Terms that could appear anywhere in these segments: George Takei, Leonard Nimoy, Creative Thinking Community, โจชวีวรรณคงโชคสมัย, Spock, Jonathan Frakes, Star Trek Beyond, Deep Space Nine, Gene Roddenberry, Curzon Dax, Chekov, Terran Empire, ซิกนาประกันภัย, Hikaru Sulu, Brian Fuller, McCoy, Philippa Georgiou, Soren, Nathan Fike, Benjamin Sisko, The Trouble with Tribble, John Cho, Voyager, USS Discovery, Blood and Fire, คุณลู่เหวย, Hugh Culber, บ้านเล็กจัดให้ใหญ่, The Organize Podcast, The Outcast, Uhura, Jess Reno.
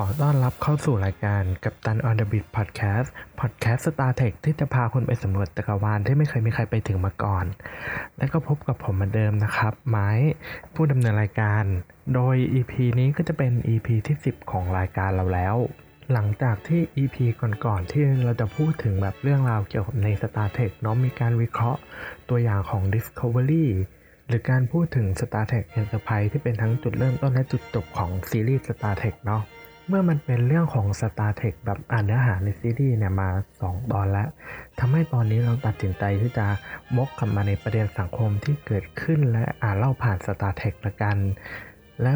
ขอต้อนรับเข้าสู่รายการกับ Tan on the Beat Podcast Star Trek ที่จะพาคุณไปสำรวจจักรวาลที่ไม่เคยมีใครไปถึงมาก่อนและก็พบกับผมเหมือนเดิมนะครับไม้ผู้ดำเนินรายการโดย EP นี้ก็จะเป็น EP ที่10ของรายการเราแล้วหลังจากที่ EP ก่อนๆที่เราจะพูดถึงแบบเรื่องราวเกี่ยวกับใน Star Trek เนาะมีการวิเคราะห์ตัวอย่างของ Discoveryหรือการพูดถึง Star Trek Enterprise ที่เป็นทั้งจุดเริ่มต้นและจุดจบของซีรีส์ Star Trek เนาะเมื่อมันเป็นเรื่องของ Star Trek แบบอ่านเนื้อหาในซีรีส์เนี่ยมา2ตอนแล้วทำให้ตอนนี้เราตัดสินใจที่จะวกกลับมาในประเด็นสังคมที่เกิดขึ้นและเล่าผ่าน Star Trek ละกันและ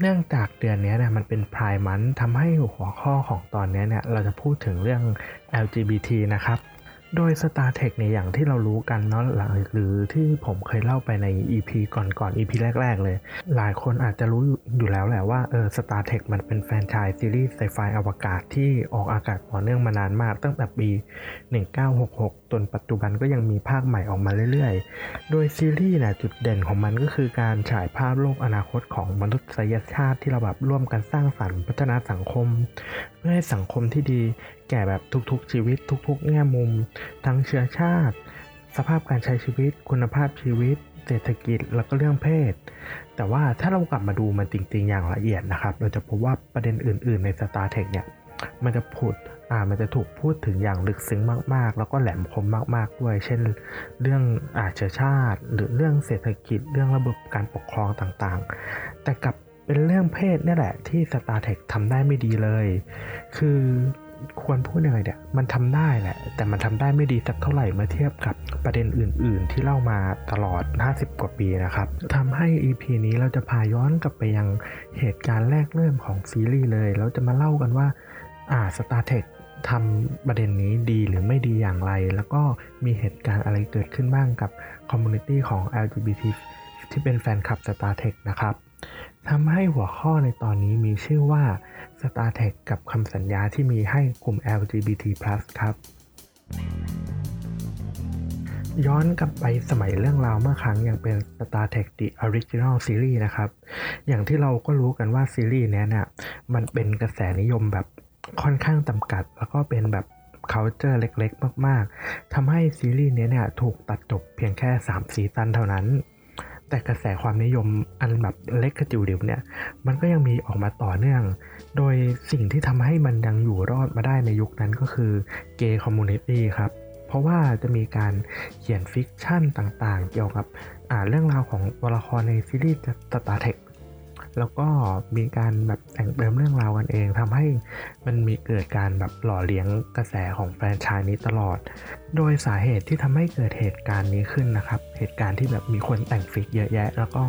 เนื่องจากเดือนนี้เนี่ยมันเป็น Pride Month ทำให้หัวข้อของตอนนี้เนี่ยเราจะพูดถึงเรื่อง LGBT นะครับโดย Star Trek เนี่ยอย่างที่เรารู้กันเนาะหรือที่ผมเคยเล่าไปใน EP ก่อน EP แรกๆเลยหลายคนอาจจะรู้อยู่แล้วแหละว่าStar Trek มันเป็นแฟรนไชส์ซีรีส์ไซไฟอวกาศที่ออกอากาศต่อเนื่องมานานมากตั้งแต่ปี1966จนปัจจุบันก็ยังมีภาคใหม่ออกมาเรื่อยๆโดยซีรีส์เนี่ยจุดเด่นของมันก็คือการฉายภาพโลกอนาคตของมนุษยชาติที่เราแบบร่วมกันสร้างสรรค์พัฒนาสังคมเพื่อให้สังคมที่ดีแก่แบบทุกๆชีวิตทุกๆแง่มุมทั้งเชื้อชาติสภาพการใช้ชีวิตคุณภาพชีวิตเศรษฐกิจแล้วก็เรื่องเพศแต่ว่าถ้าเรากลับมาดูมันจริงๆอย่างละเอียดนะครับเราจะพบว่าประเด็นอื่นๆใน Star Trek เนี่ยมันจะถูกพูดถึงอย่างลึกซึ้งมากๆแล้วก็แหลมคมมากๆด้วยเช่นเรื่องเชื้อชาติหรือเรื่องเศรษฐกิจเรื่องระบบการปกครองต่างๆแต่กับเป็นเรื่องเพศนี่แหละที่ Star Trek ทำได้ไม่ดีเลยคือควรพูดยังไงเนี่ยมันทำได้แหละแต่มันทำได้ไม่ดีสักเท่าไหร่เมื่อเทียบกับประเด็นอื่นๆที่เล่ามาตลอด50กว่าปีนะครับทำให้ EP นี้เราจะพาย้อนกลับไปยังเหตุการณ์แรกเริ่มของซีรีส์เลยแล้วจะมาเล่ากันว่าStar Trek ทำประเด็นนี้ดีหรือไม่ดีอย่างไรแล้วก็มีเหตุการณ์อะไรเกิดขึ้นบ้างกับคอมมูนิตี้ของ LGBT ที่เป็นแฟนคลับ Star Trek นะครับทำให้หัวข้อในตอนนี้มีชื่อว่า Star Trek กับคำสัญญาที่มีให้กลุ่ม LGBT+ ครับย้อนกลับไปสมัยเรื่องราวเมื่อครั้งยังเป็น Star Trek The Original Series นะครับอย่างที่เราก็รู้กันว่าซีรีส์นี้เนี่ยมันเป็นกระแสนิยมแบบค่อนข้างจำกัดแล้วก็เป็นแบบculture เล็กๆมากๆทำให้ซีรีส์นี้เนี่ยถูกตัดจบเพียงแค่3ซีซั่นเท่านั้นแต่กระแสความนิยมอันแบบเล็กกระจิ๋วเดียวเนี่ยมันก็ยังมีออกมาต่อเนื่องโดยสิ่งที่ทำให้มันยังอยู่รอดมาได้ในยุคนั้นก็คือเกย์คอมมูนิตี้ครับเพราะว่าจะมีการเขียนฟิกชั่นต่างๆเกี่ยวกับเรื่องราวของตัวละครในซีรีส์ Star Trek แล้วก็มีการแบบแต่งเติมเรื่องราวกันเองทำให้มันมีเกิดการแบบหล่อเลี้ยงกระแสของแฟรนไชส์นี้ตลอดโดยสาเหตุที่ทำให้เกิดเหตุการณ์นี้ขึ้นนะครับเหตุการณ์ที่แบบมีคนแต่งฟิกเยอะแยะแล้วก็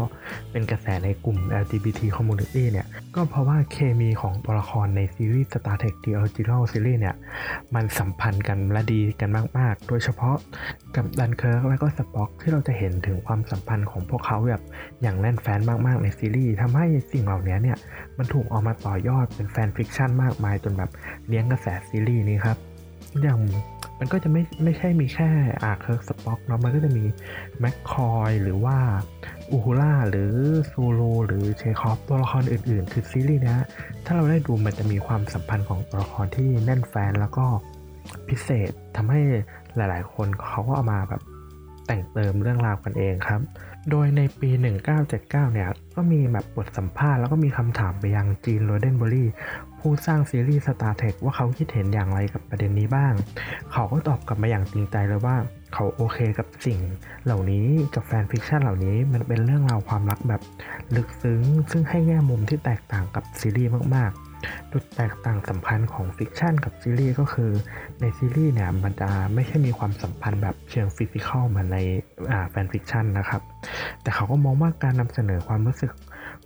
เป็นกระแสในกลุ่ม LGBT community เนี่ยก็เพราะว่าเคมีของตัวละครในซีรีส์ Star Trek The Original Series เนี่ยมันสัมพันธ์กันและดีกันมากๆโดยเฉพาะกับดันเคิร์กและก็สป็อกที่เราจะเห็นถึงความสัมพันธ์ของพวกเขาแบบอย่างแน่นแฟ้นมากๆในซีรีส์ทำให้สิ่งเหล่านี้เนี่ยมันถูกเอามาต่อยอดเป็นแฟนฟิกชั่นมากมายจนแบบเลี้ยงกระแสซีรีส์นี้ครับอย่างมันก็จะไม่ใช่มีแค่เคิร์กสป็อกเนาะมันก็จะมีแม็กคอยหรือว่าอูฮูล่าหรือซูโลหรือเชคอฟตัวละครอื่นๆคือซีรีส์นะถ้าเราได้ดูมันจะมีความสัมพันธ์ของตัวละครที่แน่นแฟนแล้วก็พิเศษทำให้หลายๆคนเขาก็เอามาแบบแต่งเติมเรื่องราวกันเองครับโดยในปี1979เนี่ยก็มีแบบบทสัมภาษณ์แล้วก็มีคำถามไปยังจีนโรเดนเบอร์รี่ผู้สร้างซีรีส์ Star Trek ว่าเขาคิดเห็นอย่างไรกับประเด็นนี้บ้างเขาก็ตอบกลับมาอย่างจริงใจเลยว่าเขาโอเคกับสิ่งเหล่านี้กับแฟนฟิกชันเหล่านี้มันเป็นเรื่องราวความรักแบบลึกซึ้งซึ่งให้แง่มุมที่แตกต่างกับซีรีส์มากๆจุดแตกต่างสำคัญของฟิกชันกับซีรีส์ก็คือในซีรีส์เนี่ยมันจะไม่ใช่มีความสัมพันธ์แบบเชิงฟิสิกอลเหมือนในแฟนฟิกชันนะครับแต่เขาก็มองว่าการนำเสนอความรู้สึก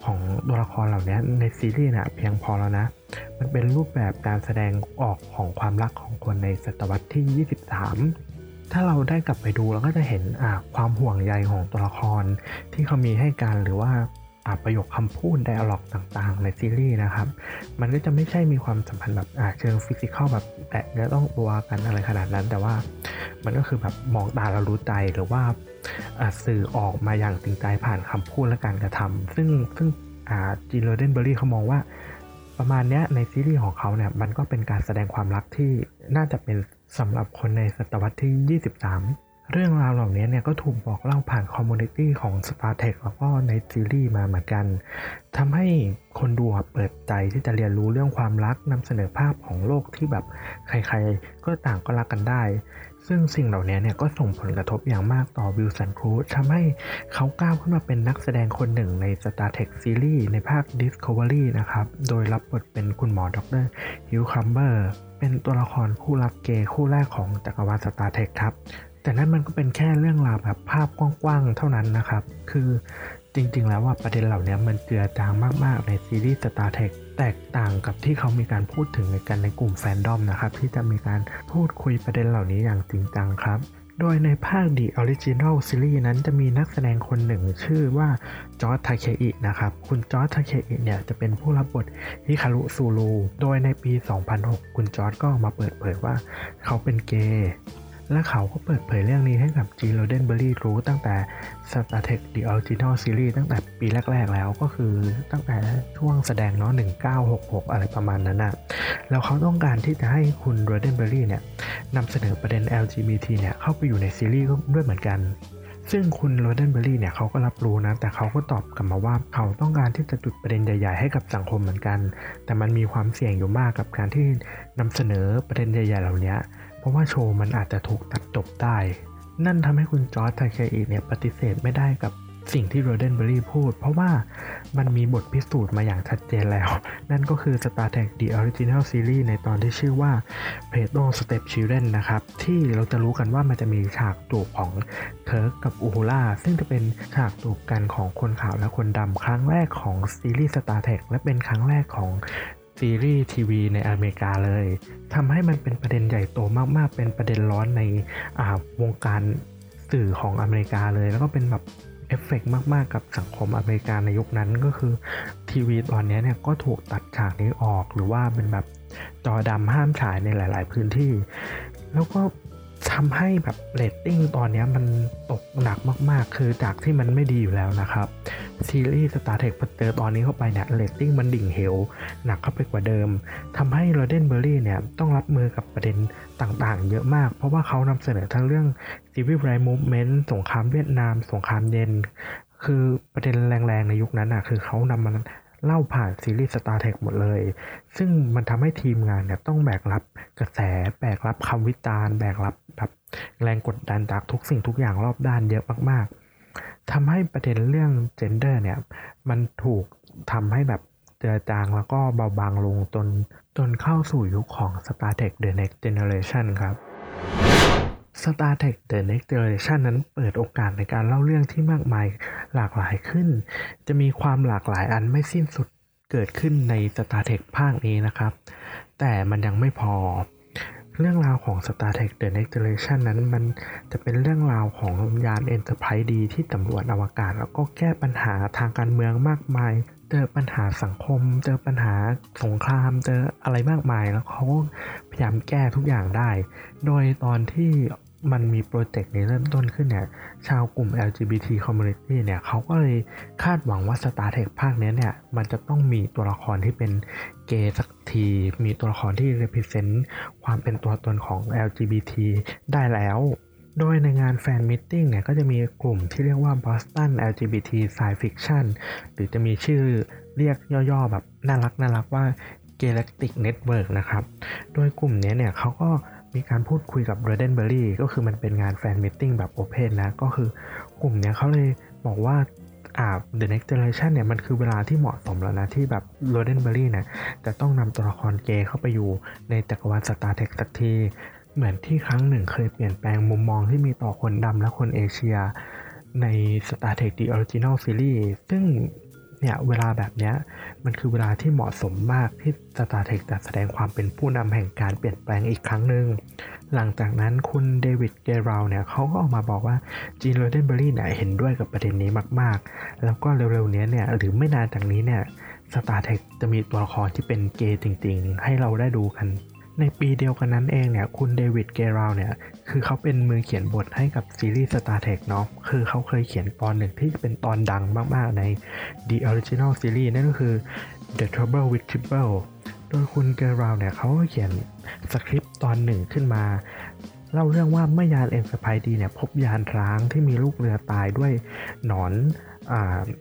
ของตัวละครเหล่านี้ในซีรีส์น่ะเพียงพอแล้วนะมันเป็นรูปแบบการแสดงออกของความรักของคนในศตวรรษที่23ถ้าเราได้กลับไปดูเราก็จะเห็นความห่วงใยของตัวละครที่เขามีให้กันหรือว่าประโยคคำพูดไดอะล็อกต่างๆในซีรีส์นะครับมันก็จะไม่ใช่มีความสัมพันธ์แบบเชิงฟิสิกอลแบบแตะเนื้อต้องตัวกันอะไรขนาดนั้นแต่ว่ามันก็คือแบบมองตาเรารู้ใจหรือว่าสื่อออกมาอย่างจริงใจผ่านคำพูดและการกระทำซึ่งจีนโรเดนเบอร์รี่เขามองว่า ประมาณเนี้ยในซีรีส์ของเขาเนี่ยมันก็เป็นการแสดงความรักที่น่าจะเป็นสำหรับคนในศตวรรษที่23เรื่องราวเหล่านี้เนี่ยก็ถูกบอกเล่าผ่านคอมมูนิตี้ของ Star Trek แล้วก็ในซีรีส์มาเหมือนกันทำให้คนดูเปิดใจที่จะเรียนรู้เรื่องความรักนำเสนอภาพของโลกที่แบบใครๆก็ต่างก็รักกันได้ซึ่งสิ่งเหล่านี้เนี่ยก็ส่งผลกระทบอย่างมากต่อวิลสันครูซทำให้เขาก้าวขึ้นมาเป็นนักแสดงคนหนึ่งใน Star Trek ซีรีส์ในภาค Discovery นะครับโดยรับบทเป็นคุณหมอดร. ฮิวคัมเบอร์เป็นตัวละครคู่รักเกย์คู่แรกของจักรวาล Star Trek ครับแต่นั่นมันก็เป็นแค่เรื่องราวแบบภาพกว้างๆเท่านั้นนะครับคือจริงๆแล้วว่าประเด็นเหล่านี้มันเจือจางมากๆในซีรีส์ Star Trek แตกต่างกับที่เขามีการพูดถึงกันในกลุ่มแฟนดอมนะครับที่จะมีการพูดคุยประเด็นเหล่านี้อย่างจริงจังครับโดยในภาค The Original Series นั้นจะมีนักแสดงคนหนึ่งชื่อว่าจอร์จ ทาเคอินะครับคุณจอร์จ ทาเคอิเนี่ยจะเป็นผู้รับบทฮิคารุ ซูรุโดยในปี 2006 คุณจอร์จก็ออกมาเปิดเผยว่าเขาเป็นเกย์และเขาก็เปิดเผยเรื่องนี้ให้กับจีนโรเดนเบอร์รี่รู้ตั้งแต่ Star Trek The Original Series ตั้งแต่ปีแรกๆแล้วก็คือตั้งแต่ช่วงแสดงเนาะ1966อะไรประมาณนั้นนะแล้วเขาต้องการที่จะให้คุณโรเดนเบอร์รี่เนี่ยนำเสนอประเด็น LGBT เนี่ยเข้าไปอยู่ในซีรีส์ด้วยเหมือนกันซึ่งคุณโรเดนเบอร์รี่เนี่ยเขาก็รับรู้นะแต่เขาก็ตอบกลับมาว่าเขาต้องการที่จะจุดประเด็นใหญ่ๆให้กับสังคมเหมือนกันแต่มันมีความเสี่ยงอยู่มากกับการที่นำเสนอประเด็นใหญ่ๆเหล่านี้เพราะว่าโชว์มันอาจจะถูกตัดจบได้นั่นทำให้คุณจอร์จ ทาเคอิเนี่ยปฏิเสธไม่ได้กับสิ่งที่โรเดนเบอร์รี่พูดเพราะว่ามันมีบทพิสูจน์มาอย่างชัดเจนแล้วนั่นก็คือ Star Trek The Original Series ในตอนที่ชื่อว่า Pride Step Children นะครับที่เราจะรู้กันว่ามันจะมีฉากจูบของเคิร์กกับอูฮูล่าซึ่งจะเป็นฉากจูบกันของคนขาวและคนดำครั้งแรกของซีรีส์ Star Trek และเป็นครั้งแรกของซีรีส์ทีวีในอเมริกาเลยทำให้มันเป็นประเด็นใหญ่โตมากๆเป็นประเด็นร้อนในวงการสื่อของอเมริกาเลยแล้วก็เป็นแบบเอฟเฟกต์มากๆกับสังคมอเมริกันในยุคนั้นก็คือทีวีตอนนี้เนี่ยก็ถูกตัดฉากนี้ออกหรือว่าเป็นแบบจอดำห้ามฉายในหลายๆพื้นที่แล้วก็ทำให้แบบเรตติ้งตอนนี้มันตกหนักมากๆคือจากที่มันไม่ดีอยู่แล้วนะครับซีรีส์ Star Trek พอเจอตอนนี้เข้าไปเนี่ยเรตติ้งมันดิ่งเหวหนักเข้าไปกว่าเดิมทำให้ Roddenberry เนี่ยต้องรับมือกับประเด็นต่างๆเยอะมากเพราะว่าเขานำเสนอทั้งเรื่อง Civil Rights Movement สงครามเวียดนามสงครามเย็นคือประเด็นแรงๆในยุคนั้นน่ะคือเขานำมาเล่าผ่านซีรีส์ Star Trek หมดเลยซึ่งมันทำให้ทีมงานเนี่ยต้องแบกรับกระแสแบกรับคำวิจารณ์แบกรับแบบแรงกดดันจากทุกสิ่งทุกอย่างรอบด้านเยอะมากๆทำให้ประเด็นเรื่อง gender เนี่ยมันถูกทำให้แบบเจือจางแล้วก็เบาบางลงจนเข้าสู่ยุคของ Star Trek The Next Generation ครับStar Trek The Next Generation นั้นเปิดโอกาสในการเล่าเรื่องที่มากมายหลากหลายขึ้นจะมีความหลากหลายอันไม่สิ้นสุดเกิดขึ้นใน Star Trek ภาคนี้นะครับแต่มันยังไม่พอเรื่องราวของ Star Trek The Next Generation นั้นมันจะเป็นเรื่องราวของยาน Enterprise D ที่ตำรวจอวกาศแล้วก็แก้ปัญหาทางการเมืองมากมายเจอปัญหาสังคมเจอปัญหาสงครามเจออะไรมากมายแล้วเขาก็พยายามแก้ทุกอย่างได้โดยตอนที่มันมีโปรเจกต์นี้เริ่มต้นขึ้นเนี่ยชาวกลุ่ม LGBT community เนี่ยเขาก็เลยคาดหวังว่า Star Trek ภาคนี้เนี่ยมันจะต้องมีตัวละครที่เป็นเกย์สักทีมีตัวละครที่ represent ความเป็นตัวตนของ LGBT ได้แล้วโดยในงานแฟนมิทติ้งเนี่ยก็จะมีกลุ่มที่เรียกว่า Boston LGBT Science Fiction หรือจะมีชื่อเรียกย่อๆแบบน่ารักว่า Galactic Network นะครับโดยกลุ่มนี้เนี่ยเขาก็มีการพูดคุยกับ Roddenberry ก็คือมันเป็นงานแฟนมิทติ้งแบบโอเพนนะก็คือกลุ่มเนี้ยเขาเลยบอกว่าThe Next Generation เนี่ยมันคือเวลาที่เหมาะสมแล้วนะที่แบบ Roddenberry เนี่ยจะต้องนำตัวละครเกย์เข้าไปอยู่ในจักรวาล Star Trek สักทีเหมือนที่ครั้งหนึ่งเคยเปลี่ยนแปลงมุมมองที่มีต่อคนดำและคนเอเชียใน Star Trek The Original Series ซึ่งเนี่ยเวลาแบบนี้มันคือเวลาที่เหมาะสมมากที่ Star Trek จะแสดงความเป็นผู้นำแห่งการเปลี่ยนแปลงอีกครั้งหนึ่งหลังจากนั้นคุณเดวิด เกราลเนี่ยเขาก็ออกมาบอกว่าจีน โรเดนเบอร์รี่เนี่ยเห็นด้วยกับประเด็นนี้มากๆแล้วก็เร็วๆนี้เนี่ยหรือไม่นานจากนี้เนี่ย Star Trek จะมีตัวละครที่เป็นเกย์จริงๆให้เราได้ดูกัน ในปีเดียวกันนั้นเองเนี่ยคุณเดวิดเกราลเนี่ยคือเขาเป็นมือเขียนบทให้กับซีรีส์ Star Trek เนาะคือเขาเคยเขียนตอนหนึ่งที่เป็นตอนดังมากๆใน The Original Series นั่นก็คือ The Trouble with Tribble โดยคุณเกราลเนี่ยเขาเขียนสคริปต์ตอนหนึ่งขึ้นมาเล่าเรื่องว่าเมื่อยานเอ็นเตอร์ไพรส์ดีเนี่ยพบยานร้างที่มีลูกเรือตายด้วยหนอน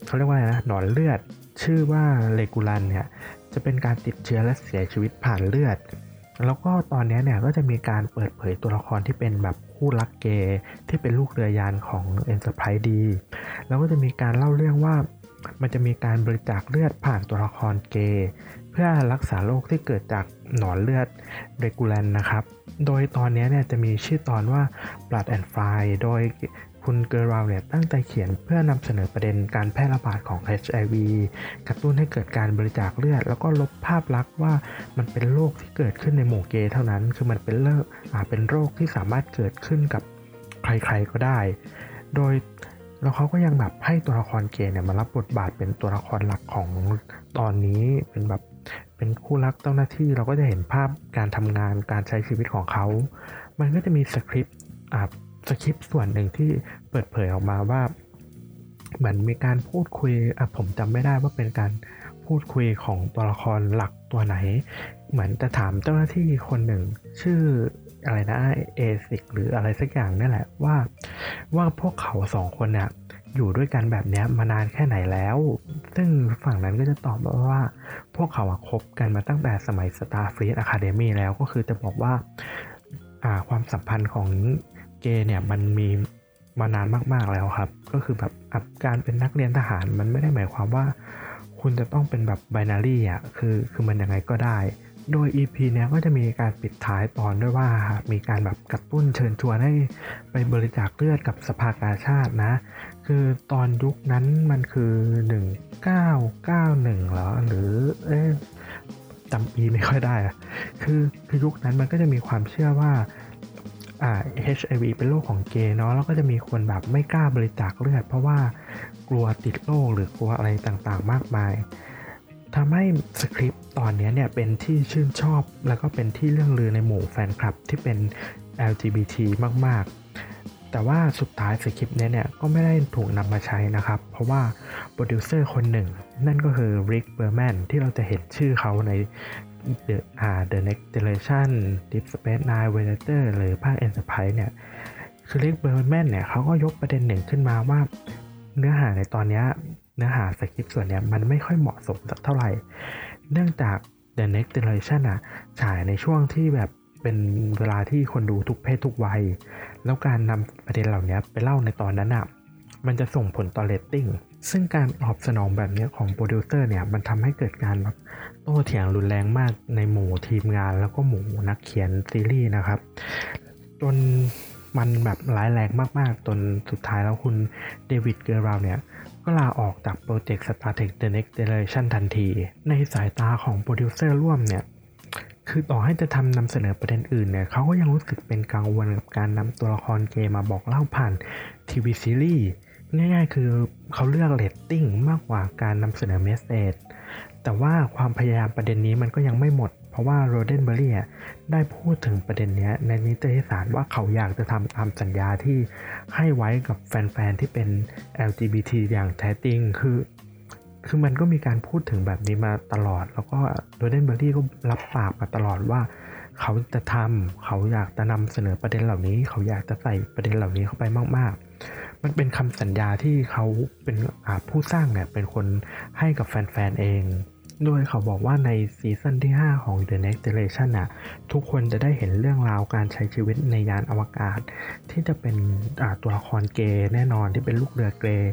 เขาเรียกว่าอะไรนะหนอนเลือดชื่อว่าเลกูลันเนี่ยจะเป็นการติดเชื้อและเสียชีวิตผ่านเลือดแล้วก็ตอนนี้เนี่ยก็จะมีการเปิดเผยตัวละครที่เป็นแบบคู่รักเกย์ที่เป็นลูกเรือยานของ Enterprise D แล้วก็จะมีการเล่าเรื่องว่ามันจะมีการบริจาคเลือดผ่านตัวละครเกย์เพื่อรักษาโรคที่เกิดจากหนอนเลือดเรกูลันนะครับโดยตอนนี้เนี่ยจะมีชื่อตอนว่า Blood and Fire โดยคุณเกอร์ราลเนี่ยตั้งใจเขียนเพื่อนำเสนอประเด็นการแพร่ระบาดของ HIV กระตุ้นให้เกิดการบริจาคเลือดแล้วก็ลบภาพลักษณ์ว่ามันเป็นโรคที่เกิดขึ้นในหมู่เกย์เท่านั้นคือมันเป็นโรคที่สามารถเกิดขึ้นกับใครๆก็ได้โดยแล้วเขาก็ยังแบบให้ตัวละครเกย์เนี่ยมารับบทบาทเป็นตัวละครหลักของตอนนี้เป็นแบบเป็นคู่รักเจ้าหน้าที่เราก็จะเห็นภาพการทำงานการใช้ชีวิตของเขามันก็จะมีสคริปต์ส่วนหนึ่งที่เปิดเผยออกมาว่าเหมือนมีการพูดคุยผมจำไม่ได้ว่าเป็นการพูดคุยของตัวละครหลักตัวไหนเหมือนจะถามเจ้าหน้าที่คนหนึ่งชื่ออะไรนะเอซิกหรืออะไรสักอย่างนี่แหละว่าพวกเขาสองคนเนี่ยอยู่ด้วยกันแบบนี้มานานแค่ไหนแล้วซึ่งฝั่งนั้นก็จะตอบว่าพวกเขาคบกันมาตั้งแต่สมัย Starfleet Academy แล้วก็คือจะบอกว่าความสัมพันธ์ของเกย์เนี่ยมันมีมานานมากๆแล้วครับก็คือแบบการเป็นนักเรียนทหารมันไม่ได้หมายความว่าคุณจะต้องเป็นแบบไบนารี่คือมันยังไงก็ได้โดย EP เนี่ยก็จะมีการปิดท้ายตอนด้วยว่ามีการแบบกระตุ้นเชิญชวนให้ไปบริจาคเลือดกับสภากาชาดนะคือตอนยุคนั้นมันคือ1991หรือจำปีไม่ค่อยได้คือยุคนั้นมันก็จะมีความเชื่อว่าHIV เป็นโรคของเกย์เนาะแล้วก็จะมีคนแบบไม่กล้าบริจาคเลือดเพราะว่ากลัวติดโรคหรือกลัวอะไรต่างๆมากมายทำให้สคริปต์ตอนนี้เนี่ยเป็นที่ชื่นชอบแล้วก็เป็นที่เรื่องลือในหมู่แฟนคลับที่เป็น LGBT มากๆแต่ว่าสุดท้ายสคริปต์เนี่ยก็ไม่ได้ถูกนำมาใช้นะครับเพราะว่าโปรดิวเซอร์คนหนึ่งนั่นก็คือริกเบอร์แมนที่เราจะเห็นชื่อเขาในThe Next Generation Deep Space Nine Voyager หรือภาค Enterprise เนี่ยคือริกเบอร์แมนเนี่ยเขาก็ยกประเด็นหนึ่งขึ้นมาว่าเนื้อหาในตอนนี้เนื้อหาสคริปต์ส่วนนี้มันไม่ค่อยเหมาะสมสักเท่าไหร่เนื่องจาก The Next Generation ฉายในช่วงที่แบบเป็นเวลาที่คนดูทุกเพศทุกวัยแล้วการนำประเด็นเหล่านี้ไปเล่าในตอนนั้นมันจะส่งผลต่อเรตติ้งซึ่งการตอบสนองแบบนี้ของโปรดิวเซอร์เนี่ยมันทำให้เกิดการแบบโต้เถียงรุนแรงมากในหมู่ทีมงานแล้วก็หมู่นักเขียนซีรีส์นะครับจนมันแบบร้ายแรงมากๆจนสุดท้ายแล้วคุณเดวิดเกอร์ราลเนี่ยก็ลาออกจากโปรเจกต์ Star Trek The Next Generation ทันทีในสายตาของโปรดิวเซอร์ร่วมเนี่ยคือต่อให้จะทำนำเสนอประเด็นอื่นเนี่ยเขาก็ยังรู้สึกเป็นกังวลกับการนำตัวละครเกย์มาบอกเล่าผ่านทีวีซีรีส์ง่ายๆคือเขาเลือกเรตติ้งมากกว่าการนำเสนอเมสเสจแต่ว่าความพยายามประเด็นนี้มันก็ยังไม่หมดเพราะว่าโรเดนเบอร์รี่ได้พูดถึงประเด็นนี้ในนิตยสารว่าเขาอยากจะทำตามสัญญาที่ให้ไว้กับแฟนๆที่เป็น LGBT อย่างแท้จริงคือมันก็มีการพูดถึงแบบนี้มาตลอดแล้วก็โรเดนเบอร์รี่ก็รับปากมาตลอดว่าเขาจะทำเขาอยากจะนำเสนอประเด็นเหล่านี้เขาอยากจะใส่ประเด็นเหล่านี้เข้าไปมากๆมันเป็นคำสัญญาที่เขาเป็นผู้สร้างเนี่ยเป็นคนให้กับแฟนๆเองโดยเขาบอกว่าในซีซั่นที่5ของ The Next Generation ทุกคนจะได้เห็นเรื่องราวการใช้ชีวิตในยานอวกาศที่จะเป็นตัวละครเกย์แน่นอนที่เป็นลูกเรือเกย์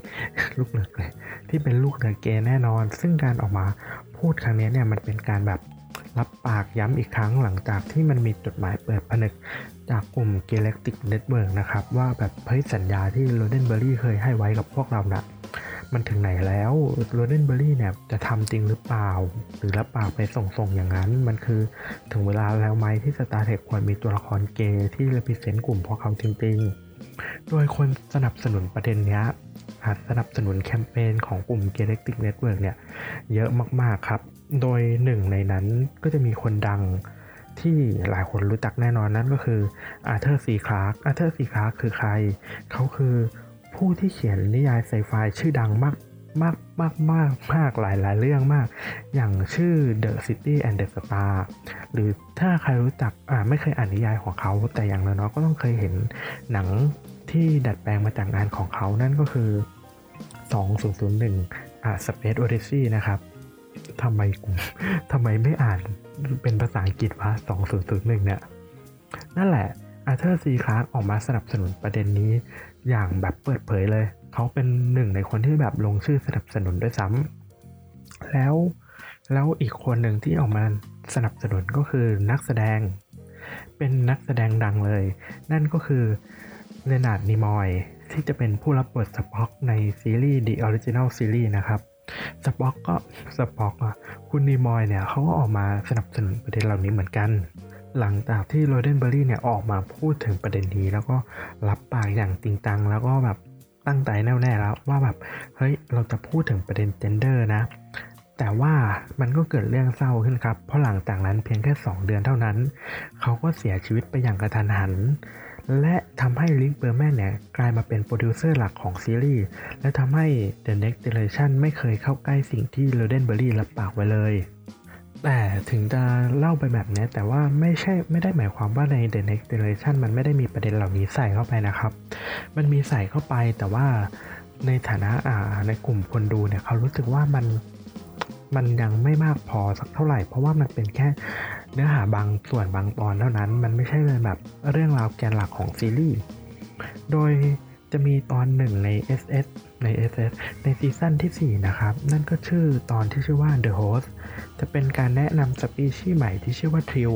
แน่นอนซึ่งการออกมาพูดครั้งนี้เนี่ยมันเป็นการแบบรับปากย้ำอีกครั้งหลังจากที่มันมีจดหมายเปิดผนึกจากกลุ่ม Galactic Network นะครับว่าแบบสัญญาที่โรเดนเบอร์รี่เคยให้ไว้กับพวกเรานะมันถึงไหนแล้วโรเดนเบอร์รี่เนี่ยจะทำจริงหรือเปล่าหรือรับปากไปส่งอย่างนั้นมันคือถึงเวลาแล้วไหมที่ Star Trek ควรมีตัวละครเกย์ที่ represent กลุ่มพวกเขาจริงๆโดยคนสนับสนุนประเด็นนี้สนับสนุนแคมเปญของกลุ่ม Galactic Network เนี่ยเยอะมากๆครับโดยหนึ่งในนั้นก็จะมีคนดัง ที่หลายคนรู้จักแน่นอนนั่นก็คืออาร์เธอร์ ซี คลาร์กอาร์เธอร์ ซี คลาร์กคือใครเขาคือผู้ที่เขียนนิยายไซไฟชื่อดังมากหลายเรื่องมากอย่างชื่อ The City and the Star หรือถ้าใครรู้จักไม่เคยอ่านนิยายของเขาแต่อย่างน้อยๆก็ต้องเคยเห็นหนังที่ดัดแปลงมาจากงานของเขานั่นก็คือ2001Space Odyssey นะครับทำไมไม่อ่านเป็นภาษาอังกฤษวะ2001เนี่ยนั่นแหละอาร์เธอร์ ซี คลาร์กออกมาสนับสนุนประเด็นนี้อย่างแบบเปิดเผยเลยเขาเป็นหนึ่งในคนที่แบบลงชื่อสนับสนุนด้วยซ้ำแล้วอีกคนหนึ่งที่ออกมาสนับสนุนก็คือนักแสดงเป็นนักแสดงดังเลยนั่นก็คือเลนาร์ด นิมอยที่จะเป็นผู้รับบทสป็อกในซีรีส์ The Original Series นะครับสป็อกคุณนิมอยเนี่ยเขาก็ออกมาสนับสนุนประเด็นเหล่านี้เหมือนกันหลังจากที่โรเดนเบอร์รี่เนี่ยออกมาพูดถึงประเด็นนี้แล้วก็รับปากอย่างจริงจังแล้วก็แบบตั้งใจแน่วแน่แล้วว่าแบบเฮ้ยเราจะพูดถึงประเด็นเจนเดอร์นะแต่ว่ามันก็เกิดเรื่องเศร้าขึ้นครับเพราะหลังจากนั้นเพียงแค่2เดือนเท่านั้นเขาก็เสียชีวิตไปอย่างกระทันหันและทำให้ลิงค์เบอร์แมนเนี่ยกลายมาเป็นโปรดิวเซอร์หลักของซีรีส์และทำให้ The Next Generation ไม่เคยเข้าใกล้สิ่งที่โรเดนเบอร์รี่รับปากไว้เลยแต่ถึงจะเล่าไปแบบนี้แต่ว่าไม่ได้หมายความว่าใน The Next Generation มันไม่ได้มีประเด็นเหล่านี้ใส่เข้าไปนะครับมันมีใส่เข้าไปแต่ว่าในฐานะในกลุ่มคนดูเนี่ยเขารู้สึกว่ามันยังไม่มากพอสักเท่าไหร่เพราะว่ามันเป็นแค่เนื้อหาบางส่วนบางตอนเท่านั้นมันไม่ใช่เลยแบบเรื่องราวแกนหลักของซีรีส์โดยจะมีตอนหนึ่งใน SS ในซีซั่นที่4นะครับนั่นก็ชื่อตอนที่ชื่อว่า The Host จะเป็นการแนะนำสปีชีส์ใหม่ที่ชื่อว่าทริล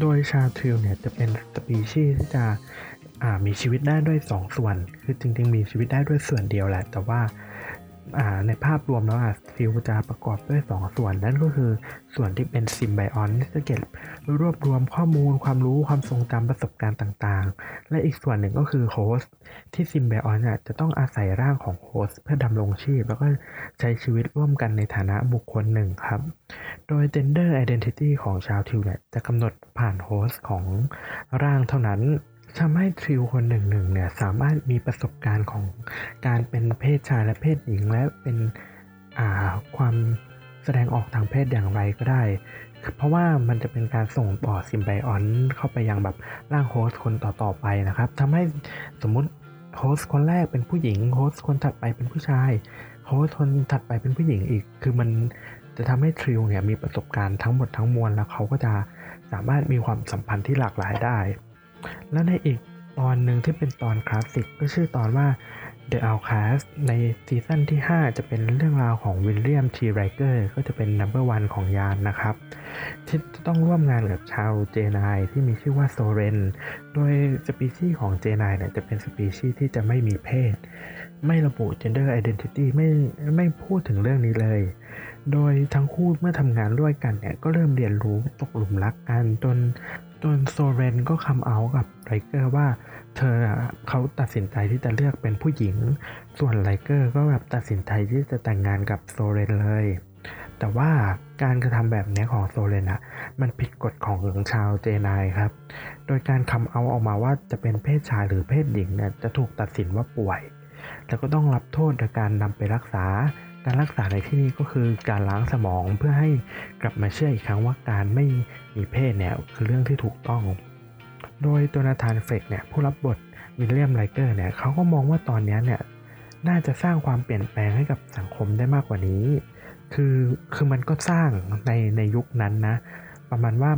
โดยชาวทริลเนี่ยจะเป็นสปีชีส์ที่จะมีชีวิตได้ด้วย2ส่วนคือจริงๆมีชีวิตได้ด้วยส่วนเดียวแหละแต่ว่าในภาพรวมแล้วฟิวจะประกอบด้วย2ส่วนนั่นก็คือส่วนที่เป็นซิมไบออนที่จะเก็บรวบรวมข้อมูลความรู้ความทรงจำประสบการณ์ต่างๆและอีกส่วนหนึ่งก็คือโฮสต์ที่ซิมไบออนจะต้องอาศัยร่างของโฮสต์เพื่อดำรงชีพแล้วก็ใช้ชีวิตร่วมกันในฐานะบุคคลหนึ่งครับโดย Gender Identity ของชาวทิวจะกำหนดผ่านโฮสต์ของร่างเท่านั้นทำให้ทริวคนหนึ่งเนี่ยสามารถมีประสบการณ์ของการเป็นเพศชายและเพศหญิงและเป็นความแสดงออกทางเพศอย่างไรก็ได้เพราะว่ามันจะเป็นการส่งต่อซิมไบออนเข้าไปยังแบบร่างโฮสต์คนต่อไปนะครับทำให้สมมุติโฮสต์คนแรกเป็นผู้หญิงโฮสต์คนถัดไปเป็นผู้ชายโฮสต์คนถัดไปเป็นผู้หญิงอีกคือมันจะทำให้ทริวเนี่ยมีประสบการณ์ทั้งหมดทั้งมวลแล้วเขาก็จะสามารถมีความสัมพันธ์ที่หลากหลายได้แล้วในอีกตอนหนึ่งที่เป็นตอนคลาสสิกก็ชื่อตอนว่า The Outcast ในซีซั่นที่5จะเป็นเรื่องราวของวิลเลียม ทีไรเกอร์ก็จะเป็น Number 1 ของยานนะครับที่จะต้องร่วมงานกับชาวเจไนที่มีชื่อว่าโซเรนโดยสปีชีส์ของเจไนเนี่ยจะเป็นสปีชีส์ที่จะไม่มีเพศไม่ระบุ Gender Identity ไม่พูดถึงเรื่องนี้เลยโดยทั้งคู่เมื่อทำงานด้วยกันเนี่ยก็เริ่มเรียนรู้ตกหลุมรักกันจนโซเรนก็คัมเอาท์กับไรเกอร์ว่าเขาตัดสินใจที่จะเลือกเป็นผู้หญิงส่วนไรเกอร์ก็แบบตัดสินใจที่จะแต่งงานกับโซเรนเลยแต่ว่าการกระทำแบบนี้ของโซเรนมันผิดกฎของชาวเจไนครับโดยการคัมเอาท์ออกมาว่าจะเป็นเพศชายหรือเพศหญิงเนี่ยจะถูกตัดสินว่าป่วยแล้วก็ต้องรับโทษโดยการนำไปรักษาการรักษาในที่นี้ก็คือการล้างสมองเพื่อให้กลับมาเชื่ออีกครั้งว่าการไม่มีเพศเนี่ยคือเรื่องที่ถูกต้องโดยโจนาธาน เฟร็กเนี่ยผู้รับบทวิลเลียม ไรเกอร์เนี่ยเขาก็มองว่าตอนนี้เนี่ยน่าจะสร้างความเปลี่ยนแปลงให้กับสังคมได้มากกว่านี้คือมันก็สร้างในยุคนั้นนะประมาณว่า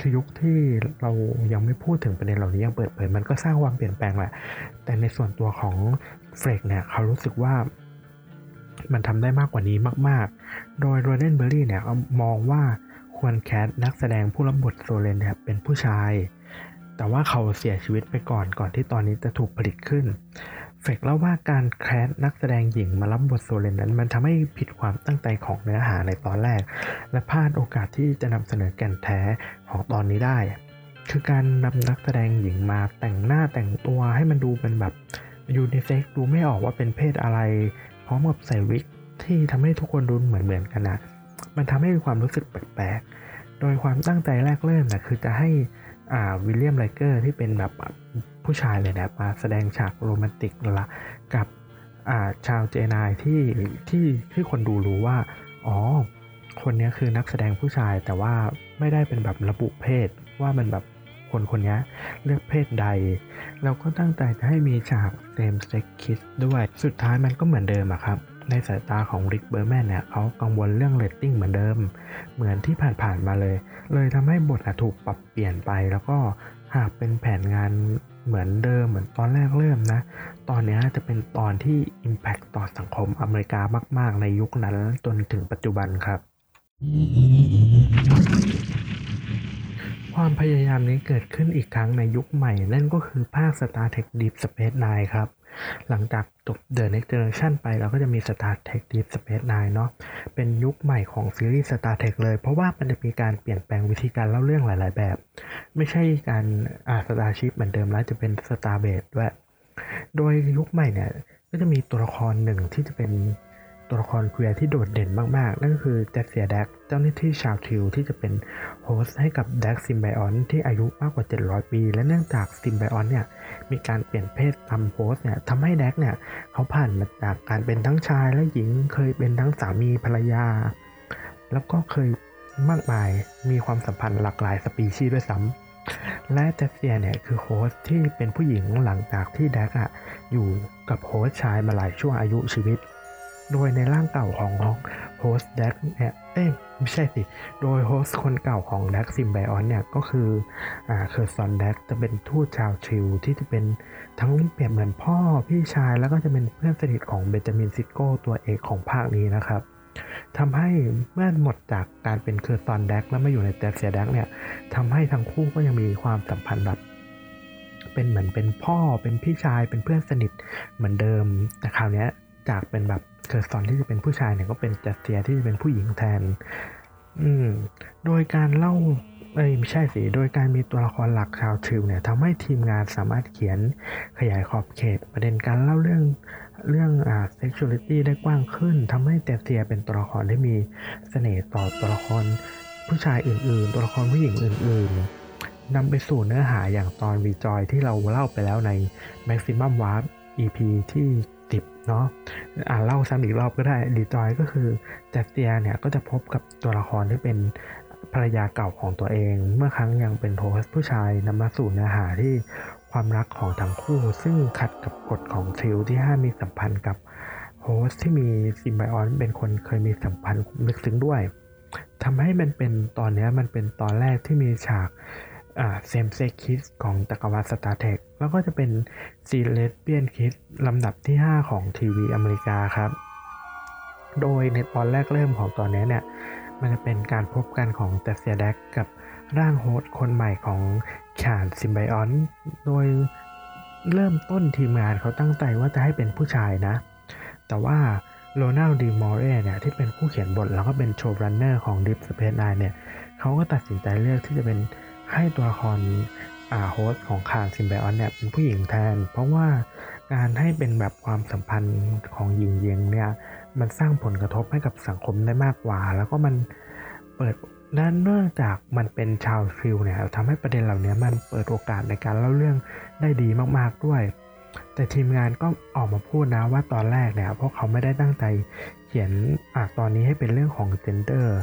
คือยุคที่เรายังไม่พูดถึงประเด็นเหล่านี้ยังเปิดเผยมันก็สร้างความเปลี่ยนแปลงแหละแต่ในส่วนตัวของเฟร็กเนี่ยเขารู้สึกว่ามันทำได้มากกว่านี้มากๆโดยโรเดนเบอร์รี่เนี่ยมองว่าควรแคสนักแสดงผู้รับบทโซเลนเนี่ยเป็นผู้ชายแต่ว่าเขาเสียชีวิตไปก่อนที่ตอนนี้จะถูกผลิตขึ้นเฟกเล่าว่าการแคสนักแสดงหญิงมารับบทโซเลนนั้นมันทำให้ผิดความตั้งใจของเนื้อหาในตอนแรกและพลาดโอกาสที่จะนำเสนอแก่นแท้ของตอนนี้ได้คือการนำนักแสดงหญิงมาแต่งหน้าแต่งตัวให้มันดูเป็นแบบยูนิเซ็กซ์ดูไม่ออกว่าเป็นเพศอะไรพร้อมกับใส่วิกที่ทำให้ทุกคนดูเหมือนกันนะมันทำให้มีความรู้สึกแปลก โดยความตั้งใจแรกเริ่มนะคือจะให้วิลเลียมไรเกอร์ที่เป็นแบบผู้ชายเลยนะมาแสดงฉากโรแมนติกละกับชาวเจไนที่คนดูรู้ว่าอ๋อคนนี้คือนักแสดงผู้ชายแต่ว่าไม่ได้เป็นแบบระบุเพศว่ามันแบบคนนี้เลือกเพศใดเราก็ตั้งใจจะให้มีฉากเซมส์เซ็กซ์คิสด้วยสุดท้ายมันก็เหมือนเดิมอะครับในสายตาของริกเบอร์แมนเนี่ยเขากังวลเรื่องเรตติ้งเหมือนเดิมเหมือนที่ผ่านมาเลยทำให้บทถูกปรับเปลี่ยนไปแล้วก็หากเป็นแผนงานเหมือนเดิมเหมือนตอนแรกเริ่มนะตอนนี้จะเป็นตอนที่ impact ต่อสังคมอเมริกามากๆในยุคนั้นจนถึงปัจจุบันครับความพยายามนี้เกิดขึ้นอีกครั้งในยุคใหม่นั่นก็คือภาค Star Trek Deep Space Nine ครับหลังจากจบ The Next Generation ไปเราก็จะมี Star Trek Deep Space Nine เนาะเป็นยุคใหม่ของซีรีส์ Star Trek เลยเพราะว่ามันจะมีการเปลี่ยนแปลงวิธีการเล่าเรื่องหลายๆแบบไม่ใช่การStarship เหมือนเดิมแล้วจะเป็น Starbase ด้วยโดยยุคใหม่เนี่ยก็จะมีตัวละครหนึ่งที่จะเป็นตัวละครเคลียร์ที่โดดเด่นมากๆนั่นก็คือแจ็คเซียแดกเจ้าหน้าที่ชาวทิวที่จะเป็นโฮสต์ให้กับแดกซิมไบออนที่อายุมากกว่า700ปีและเนื่องจากซิมไบออนเนี่ยมีการเปลี่ยนเพศทำโฮสต์เนี่ยทำให้แดกเนี่ยเขาผ่านมาจากการเป็นทั้งชายและหญิงเคยเป็นทั้งสามีภรรยาแล้วก็เคยมากมายมีความสัมพันธ์หลากหลายสปีชีส์ด้วยซ้ำและแจ็คเซียเนี่ยคือโฮสต์ที่เป็นผู้หญิงหลังจากที่แดกอยู่กับโฮสต์ชายมาหลายช่วงอายุชีวิตโดยในร่างเก่าของโฮสต์แดกเนี่ยไม่ใช่สิโดยโฮสต์คนเก่าของแดกซิมไบออนเนี่ยก็คือเคอร์ซอนแดกจะเป็นทูตชาวทริวที่จะเป็นทั้งเปรียบเหมือนพ่อพี่ชายแล้วก็จะเป็นเพื่อนสนิทของเบนจามินซิโก้ตัวเอกของภาคนี้นะครับทำให้เมื่อหมดจากการเป็นเคอร์ซอนแดกแล้วมาอยู่ในแจ็คเซียแดกเนี่ยทำให้ทั้งคู่ก็ยังมีความสัมพันธ์แบบเป็นเหมือนเป็นพ่อเป็นพี่ชายเป็นเพื่อนสนิทเหมือนเดิมแต่คราวนี้จากเป็นแบบเคอร์ซอนที่จะเป็นผู้ชายเนี่ยก็เป็นแจ็คเซียที่จะเป็นผู้หญิงแทนโดยการเล่าไม่ใช่สิโดยการมีตัวละครหลักชาวทิวเนี่ยทำให้ทีมงานสามารถเขียนขยายขอบเขตประเด็นการเล่าเรื่องเซ็กชวลิตี้ได้กว้างขึ้นทำให้แจ็คเซียเป็นตัวละครที่มีเสน่ห์ต่อตัวละครผู้ชายอื่นๆตัวละครผู้หญิงอื่นๆนำไปสู่เนื้อหาอย่างตอนวีจอยที่เราเล่าไปแล้วใน Maximum Warp EP ที่เนาะเล่าซ้ำอีกรอบก็ได้ดีจอยก็คือแจ็คเซียเนี่ยก็จะพบกับตัวละครที่เป็นภรรยาเก่าของตัวเองเมื่อครั้งยังเป็นโฮสต์ผู้ชายนำมาสู่เนื้อหาที่ความรักของทั้งคู่ซึ่งขัดกับกฎของทริวที่ห้ามมีสัมพันธ์กับโฮสต์ที่มีซิมไบออนเป็นคนเคยมีสัมพันธ์ลึกซึ้งด้วยทำให้มันเป็นตอนนี้มันเป็นตอนแรกที่มีฉากเซมเซ็กคิสของจักรวาล Star Trek แล้วก็จะเป็นซีเลสเบียนคิสลำดับที่5ของทีวีอเมริกาครับโดยในตอนแรกเริ่มของตอนนี้เนี่ยมันจะเป็นการพบกันของแจ็คเซียแดกกับร่างโฮสต์คนใหม่ของแคนซิมไบออนโดยเริ่มต้นทีมงานเขาตั้งใจว่าจะให้เป็นผู้ชายนะแต่ว่าโรนัลด์ดีมอร์เรย์เนี่ยที่เป็นผู้เขียนบทแล้วก็เป็นโชว์รันเนอร์ของดิฟสเปซไนน์เนี่ยเขาก็ตัดสินใจเลือกที่จะเป็นให้ตัวละครโฮสต์ของคาร์ซิมไบออนเนี่ยเป็นผู้หญิงแทนเพราะว่าการให้เป็นแบบความสัมพันธ์ของหญิงเย็นเนี่ยมันสร้างผลกระทบให้กับสังคมได้มากกว่าแล้วก็มันเปิดนั้นเนื่องจากมันเป็นชาวฟิลเนี่ยทำให้ประเด็นเหล่านี้มันเปิดโอกาสในการเล่าเรื่องได้ดีมากๆด้วยแต่ทีมงานก็ออกมาพูดนะว่าตอนแรกเนี่ยเพราะเขาไม่ได้ตั้งใจเขียนตอนนี้ให้เป็นเรื่องของเจนเดอร์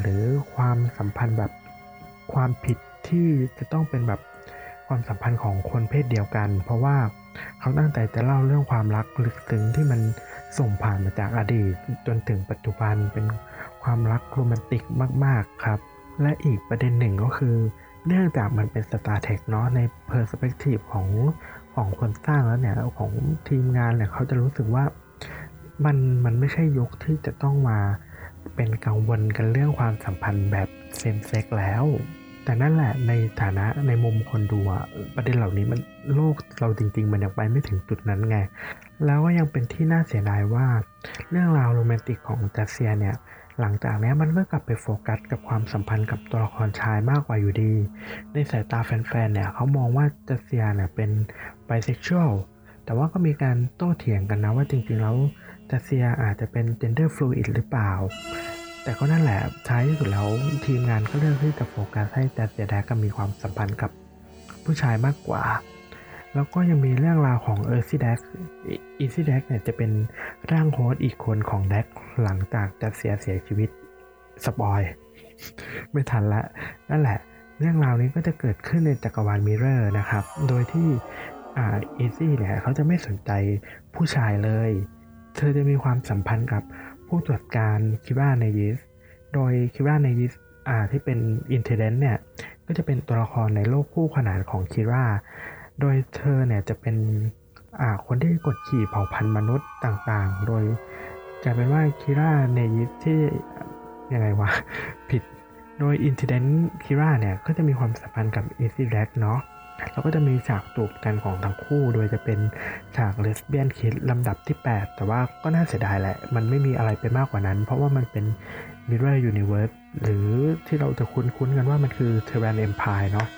หรือความสัมพันธ์แบบความผิดที่จะต้องเป็นแบบความสัมพันธ์ของคนเพศเดียวกันเพราะว่าเขาตั้งใจจะเล่าเรื่องความรักลึกซึ้งที่มันส่งผ่านมาจากอดีตจนถึงปัจจุบันเป็นความรักโรแมนติกมากๆครับและอีกประเด็นหนึ่งก็คือเนื่องจากมันเป็น Star Trek เนาะใน perspective ของคนสร้างแล้วเนี่ยของทีมงานเนี่ยเขาจะรู้สึกว่ามันไม่ใช่ยุคที่จะต้องมาเป็นกังวลกันเรื่องความสัมพันธ์แบบเซมเซ็กแล้วแต่นั่นแหละในฐานะในมุมคนดูประเด็นเหล่านี้มันโลกเราจริงๆมันยังไปไม่ถึงจุดนั้นไงแล้วก็ยังเป็นที่น่าเสียดายว่าเรื่องราวโรแมนติกของแจ็คเซียเนี่ยหลังจากนี้มันก็กลับไปโฟกัสกับความสัมพันธ์กับตัวละครชายมากกว่าอยู่ดีในสายตาแฟนๆเนี่ยเขามองว่าแจ็คเซียเนี่ยเป็นไบเซ็กชวลแต่ว่าก็มีการโต้เถียงกันนะว่าจริงๆแล้วแจ็คเซียอาจจะเป็นเจนเดอร์ฟลูอิดหรือเปล่า แต่ก็นั่นแหละท้ายที่สุดแล้วทีมงานก็เลือกที่จะโฟกัสให้แต่เสียดายก็มีความสัมพันธ์กับผู้ชายมากกว่าแล้วก็ยังมีเรื่องราวของเออร์ซี่แดกอีซี่แดกเนี่ยจะเป็นร่างโฮสต์อีกคนของแดกหลังจากจะเสียชีวิตสปอยไม่ทันละนั่นแหละเรื่องราวนี้ก็จะเกิดขึ้นในจักรวาลมิเรอร์นะครับโดยที่อีซี่เนี่ยเขาจะไม่สนใจผู้ชายเลยเธอจะมีความสัมพันธ์กับผู้ตรวจการคิร่าเนยิสโดยคิร่าเนยิสที่เป็นอินเทอร์เดนเนี่ยก็จะเป็นตัวละครในโลกคู่ขนานของคิร่าโดยเธอเนี่ยจะเป็นคนที่กดขี่เผ่าพันธุ์มนุษย์ต่างๆโดยจะเป็นว่าคิร่าเนยิสที่ยังไงวะผิดโดยอินเทอร์เดนคิร่าเนี่ยก็จะมีความสัมพันธ์กับอีซี่แร็กเนาะแล้วก็จะมีฉากจูบกันของทั้งคู่โดยจะเป็นฉากเลสเบี้ยนคิสลำดับที่8แต่ว่าก็น่าเสียดายแหละมันไม่มีอะไรไปมากกว่านั้นเพราะว่ามันเป็น Mirror Universe หรือที่เราจะคุ้นๆกันว่ามันคือ Terran Empire เนาะ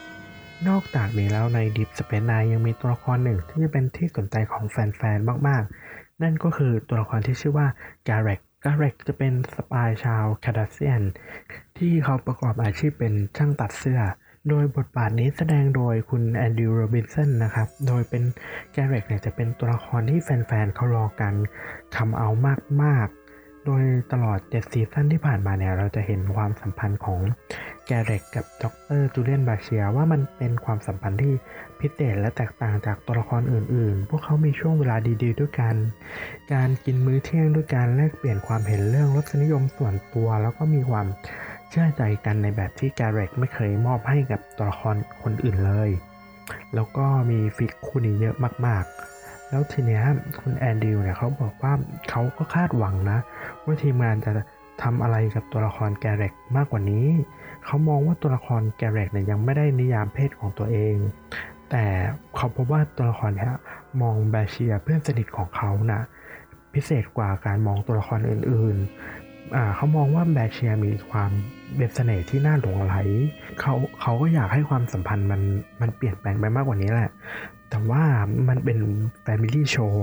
นอกจากนี้แล้วใน Deep Space Nine ยังมีตัวละครหนึ่งที่จะเป็นที่สนใจของแฟนๆมากๆนั่นก็คือตัวละครที่ชื่อว่า Garrett จะเป็นสปายชาวคาดาเซียนที่เขาประกอบอาชีพเป็นช่างตัดเสื้อโดยบทบาทนี้แสดงโดยคุณแอนดรูว์ โรบินสันนะครับโดยเป็นแกเร็กเนี่ยจะเป็นตัวละครที่แฟนๆเขารอกันคัมเอาท์มากๆโดยตลอด7ซีซั่นที่ผ่านมาเนี่ยเราจะเห็นความสัมพันธ์ของแกเร็กกับดร.จูเลียน บาเชียว่ามันเป็นความสัมพันธ์ที่พิเศษและแตกต่างจากตัวละครอื่นๆพวกเขามีช่วงเวลาดีๆด้วยกันการกินมื้อเที่ยงด้วยการแลกเปลี่ยนความเห็นเรื่องรสนิยมส่วนตัวแล้วก็มีความเชื่อใจกันในแบบที่แกเร็กไม่เคยมอบให้กับตัวละครคนอื่นเลยแล้วก็มีฟิกคู่นี้เยอะมากๆแล้วทีเนี้ยคุณแอนดริวเนี่ยเขาบอกว่าเขาก็คาดหวังนะว่าทีมงานจะทำอะไรกับตัวละครแกเร็กมากกว่านี้เขามองว่าตัวละครแกเร็กเนี่ยยังไม่ได้นิยามเพศของตัวเองแต่เขาพบว่าตัวละครเนี่ยมองแบเชียเพื่อนสนิทของเขานะพิเศษกว่าการมองตัวละครอื่นเขามองว่าแบเชียมีความเป็นเสน่ห์ที่น่าหลงไหลเขาก็อยากให้ความสัมพันธ์มันเปลี่ยนแปลงไปมากกว่านี้แหละแต่ว่ามันเป็น Family Show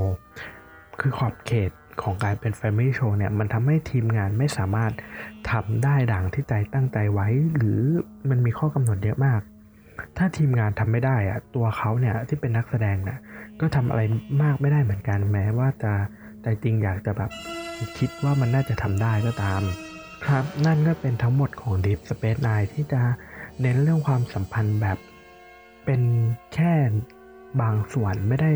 คือขอบเขตของการเป็น Family Show เนี่ยมันทำให้ทีมงานไม่สามารถทำได้ดังที่ใจตั้งใจไว้หรือมันมีข้อกำหนดเยอะมากถ้าทีมงานทำไม่ได้อะตัวเขาเนี่ยที่เป็นนักแสดงน่ะก็ทำอะไรมากไม่ได้เหมือนกันแม้ว่าจะใจจริงอยากจะแบบคิดว่ามันน่าจะทำได้ก็ตามครับนั่นก็เป็นทั้งหมดของ Deep Space Nine ที่จะเน้นเรื่องความสัมพันธ์แบบเป็นแค่บางส่วนไม่ได้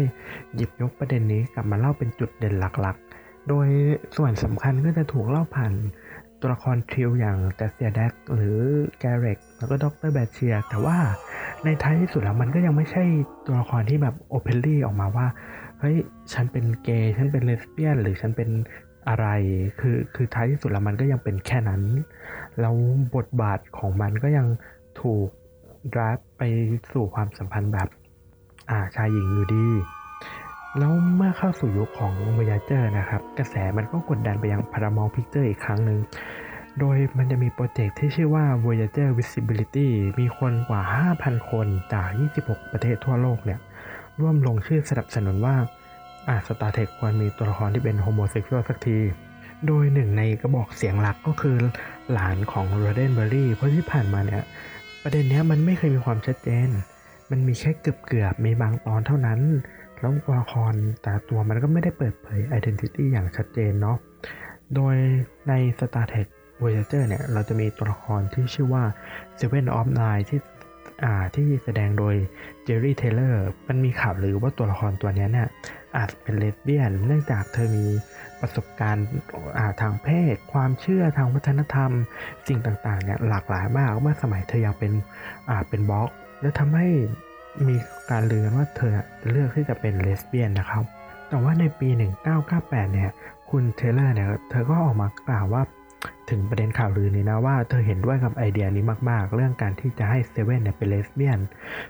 หยิบยกประเด็นนี้กลับมาเล่าเป็นจุดเด่นหลักๆโดยส่วนสำคัญก็จะถูกเล่าผ่านตัวละครทริวอย่างแตเซียแดกหรือแกเร็กแล้วก็ดร.แบเชียแต่ว่าในท้ายที่สุดแล้วมันก็ยังไม่ใช่ตัวละครที่แบบโอเพนลี่ออกมาว่าเฮ้ยฉันเป็นเกย์ฉันเป็นเลสเบี้ยนหรือฉันเป็นอะไรคือท้ายที่สุดแล้วมันก็ยังเป็นแค่นั้นแล้วบทบาทของมันก็ยังถูกดราฟไปสู่ความสัมพันธ์แบบชายหญิงอยู่ดีแล้วเมื่อเข้าสู่ยุคของ Voyager นะครับกระแสมันก็กดดันไปยัง Paramount Pictures อีกครั้งหนึ่งโดยมันจะมีโปรเจกต์ที่ชื่อว่า Voyager Visibility มีคนกว่า 5,000 คนจาก 26 ประเทศทั่วโลกเนี่ยร่วมลงชื่อสนับสนุนว่าStar Trek ควรมีตัวละครที่เป็นโฮโมเซ็กชวลสักทีโดยหนึ่งในกระบอกเสียงหลักก็คือหลานของโรเดนเบอร์รี่เพราะที่ผ่านมาเนี่ยประเด็นเนี้ยมันไม่เคยมีความชัดเจนมันมีแค่เกือบมีบางตอนเท่านั้นแล้วตัวละครแต่ตัวมันก็ไม่ได้เปิดเผย identity อย่างชัดเจนเนาะโดยใน Star Trek Voyager เนี่ยเราจะมีตัวละครที่ชื่อว่า Seven of Nine ที่แสดงโดยเจอร์รี่เทเลอร์มันมีข่าวลือว่าตัวละครตัวนี้เนี่ยอาจเป็นเลสเบี้ยนเนื่องจากเธอมีประสบการณ์ทางเพศความเชื่อทางวัฒนธรรมสิ่งต่างๆเนี่ยหลากหลายมากเมื่อสมัยเธอยังเป็นบล็อกและทำให้มีการลือว่าเธอเลือกที่จะเป็นเลสเบี้ยนนะครับแต่ว่าในปี1998เนี่ยคุณเทเลอร์เนี่ยเธอก็ออกมากล่าวว่าถึงประเด็นข่าวลือนี้นะว่าเธอเห็นด้วยกับไอเดียนี้มากๆเรื่องการที่จะให้เซเว่นเนี่ยเป็นเลสเบี้ยน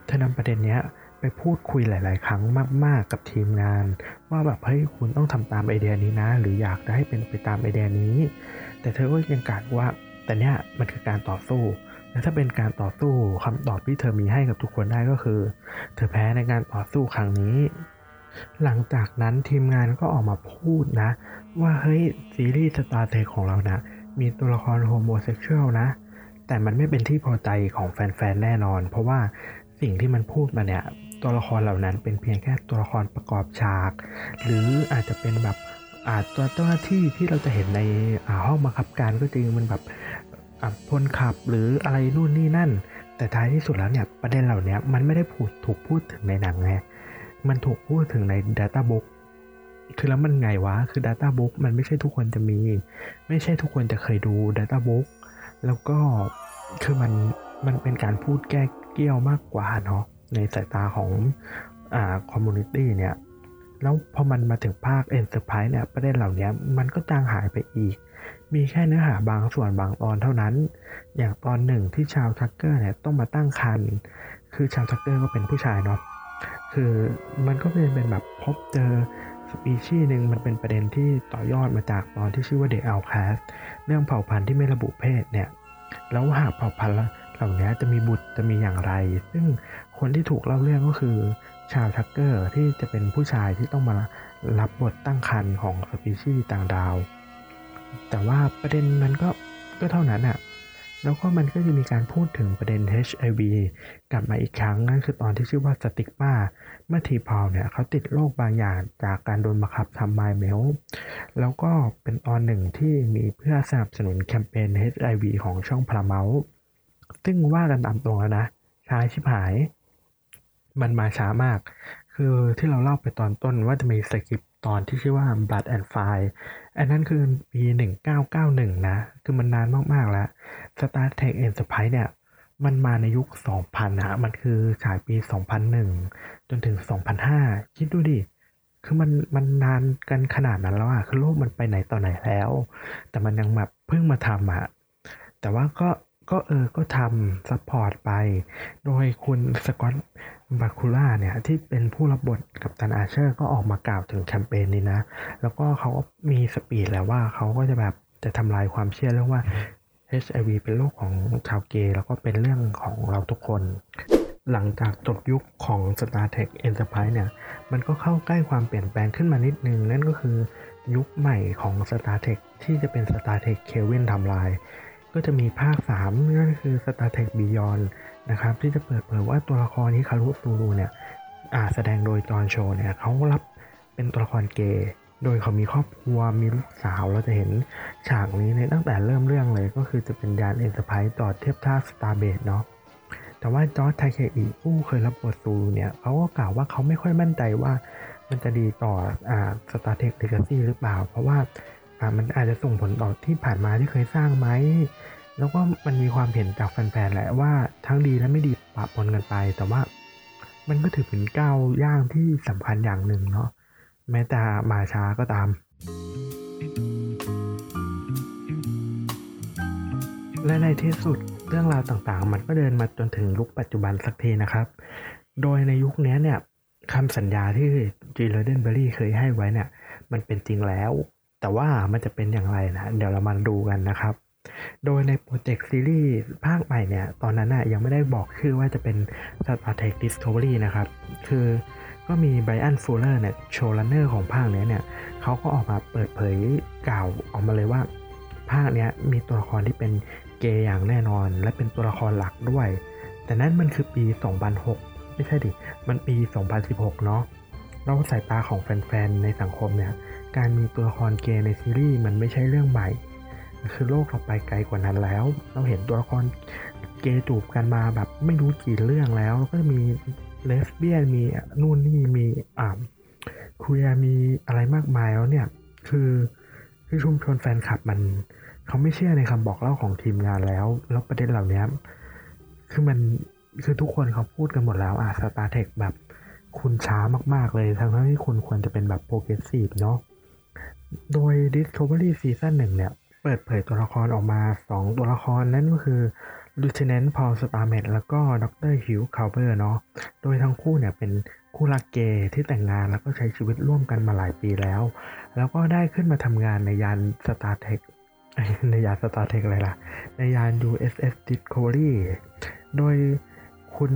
เธอนำประเด็นนี้ไปพูดคุยหลายๆครั้งมากๆกับทีมงานว่าแบบเฮ้ยคุณต้องทำตามไอเดียนี้นะหรืออยากจะให้เป็นไปตามไอเดียนี้แต่เธอก็ยังกล่าวว่าแต่เนี้ยมันคือการต่อสู้และถ้าเป็นการต่อสู้คำตอบที่เธอมีให้กับทุกคนได้ก็คือเธอแพ้ในการต่อสู้ครั้งนี้หลังจากนั้นทีมงานก็ออกมาพูดนะว่าเฮ้ยซีรีส์ Star Trek ของเรานะ มีตัวละครโฮโมเซ็กชวลนะแต่มันไม่เป็นที่พอใจของแฟนๆแน่นอนเพราะว่าสิ่งที่มันพูดมาเนี่ยตัวละครเหล่านั้นเป็นเพียงแค่ตัวละครประกอบฉากหรืออาจจะเป็นแบบตัวเจ้าหน้าที่ที่เราจะเห็นในห้องบังคับการก็จริงมันแบบพลขับหรืออะไรนู่นนี่นั่นแต่ท้ายที่สุดแล้วเนี่ยประเด็นเหล่านี้มันไม่ได้ถูกพูดถึงในหนังไงมันถูกพูดถึงใน Data Book คือแล้วมันไงวะคือ Data Book มันไม่ใช่ทุกคนจะมีไม่ใช่ทุกคนจะเคยดู Data Book แล้วก็คือมันเป็นการพูดแก้เกี้ยวมากกว่าเนาะในสายตาของคอมมูนิตี้เนี่ยแล้วพอมันมาถึงภาค Enterprise เนี่ยประเด็นเหล่านี้มันก็จางหายไปอีกมีแค่เนื้อหาบางส่วนบางตอนเท่านั้นอย่างตอนหนึ่งที่ชาวทักเกอร์เนี่ยต้องมาตั้งครรภ์คือชาวทักเกอร์ก็เป็นผู้ชายเนาะคือมันก็เป็นแบบพบเจอสปีชีส์นึงมันเป็นประเด็นที่ต่อยอดมาจากตอนที่ชื่อว่า The Outcast เรื่องเผ่าพันธุ์ที่ไม่ระบุเพศเนี่ยแล้วหากเผ่าพันธุ์เหล่านี้จะมีบุตรจะมีอย่างไรซึ่งคนที่ถูกเล่าเรื่องก็คือชาวทักเกอร์ที่จะเป็นผู้ชายที่ต้องมารับบทตั้งครรภ์ของสปีชีส์ต่างดาวแต่ว่าประเด็นมันก็เท่านั้นอ่ะแล้วก็มันก็จะมีการพูดถึงประเด็น HIV กลับมาอีกครั้งนั่นคือตอนที่ชื่อว่าสติกมาเมื่อทีพอลเนี่ยเขาติดโรคบางอย่างจากการโดนบังคับทำไมล์เมลแล้วก็เป็นตอนหนึ่งที่มีเพื่อสนับสนุนแคมเปญ HIV ของช่องพาราเมาท์ซึ่งว่ากันตามตรงแล้วนะช้าชิบหายมันมาช้ามากคือที่เราเล่าไปตอนต้นว่าจะมีสกิปตอนที่ชื่อว่า Blood and Fire อันนั้นคือปี1991นะคือมันนานมากๆแล้ว Star Trek Enterprise เนี่ยมันมาในยุค 2000 นะมันคือฉายปี 2001 จนถึง 2005 คิดดูดิคือมันนานกันขนาดนั้นแล้วอ่ะคือโลกมันไปไหนต่อไหนแล้วแต่มันยังแบบเพิ่งมาทำอ่ะแต่ว่าก็ทำซัพพอร์ตไปโดยคุณสกอตต์บาคูล่าเนี่ยที่เป็นผู้รับบทกับตันอาเชอร์ก็ออกมากล่าวถึงแคมเปญนี้นะแล้วก็เขาก็มีสปีดแล้วว่าเขาก็จะแบบจะทำลายความเชื่อเรื่องว่า HIV เป็นโรคของชาวเกย์แล้วก็เป็นเรื่องของเราทุกคนหลังจากจบยุคของ Star Trek Enterprise เนี่ยมันก็เข้าใกล้ความเปลี่ยนแปลงขึ้นมานิดนึงนั่นก็คือยุคใหม่ของ Star Trek ที่จะเป็น Star Trek Kelvin Timelineก็จะมีภาค3นั่นคือ Star Trek Beyond นะครับที่จะเปิดเผยว่าตัวละครฮิคารุซูรุเนี่ยแสดงโดยจอห์นโชเนี่ยเขารับเป็นตัวละครเกย์โดยเขามีครอบครัวมีลูกสาวเราจะเห็นฉากนี้ในตั้งแต่เริ่มเรื่องเลยก็คือจะเป็นยาน Enterprise จอดเทียบท่า Starbase เนาะแต่ว่าจอร์จ ทาเคอิผู้เคยรับบทซูรุเนี่ยเขาก็กล่าวว่าเขาไม่ค่อยมั่นใจว่ามันจะดีต่อStar Trek Legacy หรือเปล่าเพราะว่ามันอาจจะส่งผลต่อที่ผ่านมาที่เคยสร้างไหมแล้วก็มันมีความเห็นจากแฟนๆแหละว่าทั้งดีและไม่ดีปะปนกันไปแต่ว่ามันก็ถือเป็นก้าวย่างที่สำคัญอย่างหนึ่งเนาะแม้แต่มาช้าก็ตามและในที่สุดเรื่องราวต่างๆมันก็เดินมาจนถึงยุคปัจจุบันสักทีนะครับโดยในยุคนี้เนี่ยคำสัญญาที่จีโรเดนเบอรี่เคยให้ไว้เนี่ยมันเป็นจริงแล้วแต่ว่ามันจะเป็นอย่างไรนะเดี๋ยวเรามาดูกันนะครับโดยในโปรเจกต์ซีรีส์ภาคใหม่เนี่ยตอนนั้นน่ะยังไม่ได้บอกชื่อว่าจะเป็น Star Trek Discovery นะครับคือก็มีไบรอันฟูลเลอร์เนี่ยโชว์รันเนอร์ของภาคนี้เนี่ยเขาก็ออกมาเปิดเผยกล่าวออกมาเลยว่าภาคนี้มีตัวละครที่เป็นเกย์อย่างแน่นอนและเป็นตัวละครหลักด้วยแต่นั้นมันคือปี 2006 ไม่ใช่ดิมันปี 2016 เนาะเราสายตาของแฟนๆในสังคมเนี่ยการมีตัวละครเกย์ในซีรีส์มันไม่ใช่เรื่องใหม่คือโลกเราไปไกลกว่านั้นแล้วเราเห็นตัวละครเกย์จูบกันมาแบบไม่รู้กี่เรื่องแล้วก็มีเลสเบี้ยนมีนู่นนี่มีเคลียร์มีอะไรมากมายแล้วเนี่ยคือชุมชนแฟนคลับมันเขาไม่เชื่อในคำบอกเล่าของทีมงานแล้วประเด็นเหล่านี้คือมันคือทุกคนเขาพูดกันหมดแล้วStar Trek แบบคุณช้ามากๆเลยทั้งที่คุณควรจะเป็นแบบโปรเกรสซีฟเนาะโดย Discovery Season 1 เนี่ยเปิดเผยตัวละครออกมา2ตัวละครนั่นก็คือ Lieutenant Paul Starmet แล้วก็ Dr. Hugh Culver เนาะโดยทั้งคู่เนี่ยเป็นคู่รักเกย์ที่แต่งงานแล้วก็ใช้ชีวิตร่วมกันมาหลายปีแล้วก็ได้ขึ้นมาทำงานในยาน Star Trek ในยาน Star Trek อะไรล่ะในยาน USS Discovery โดยค คุณ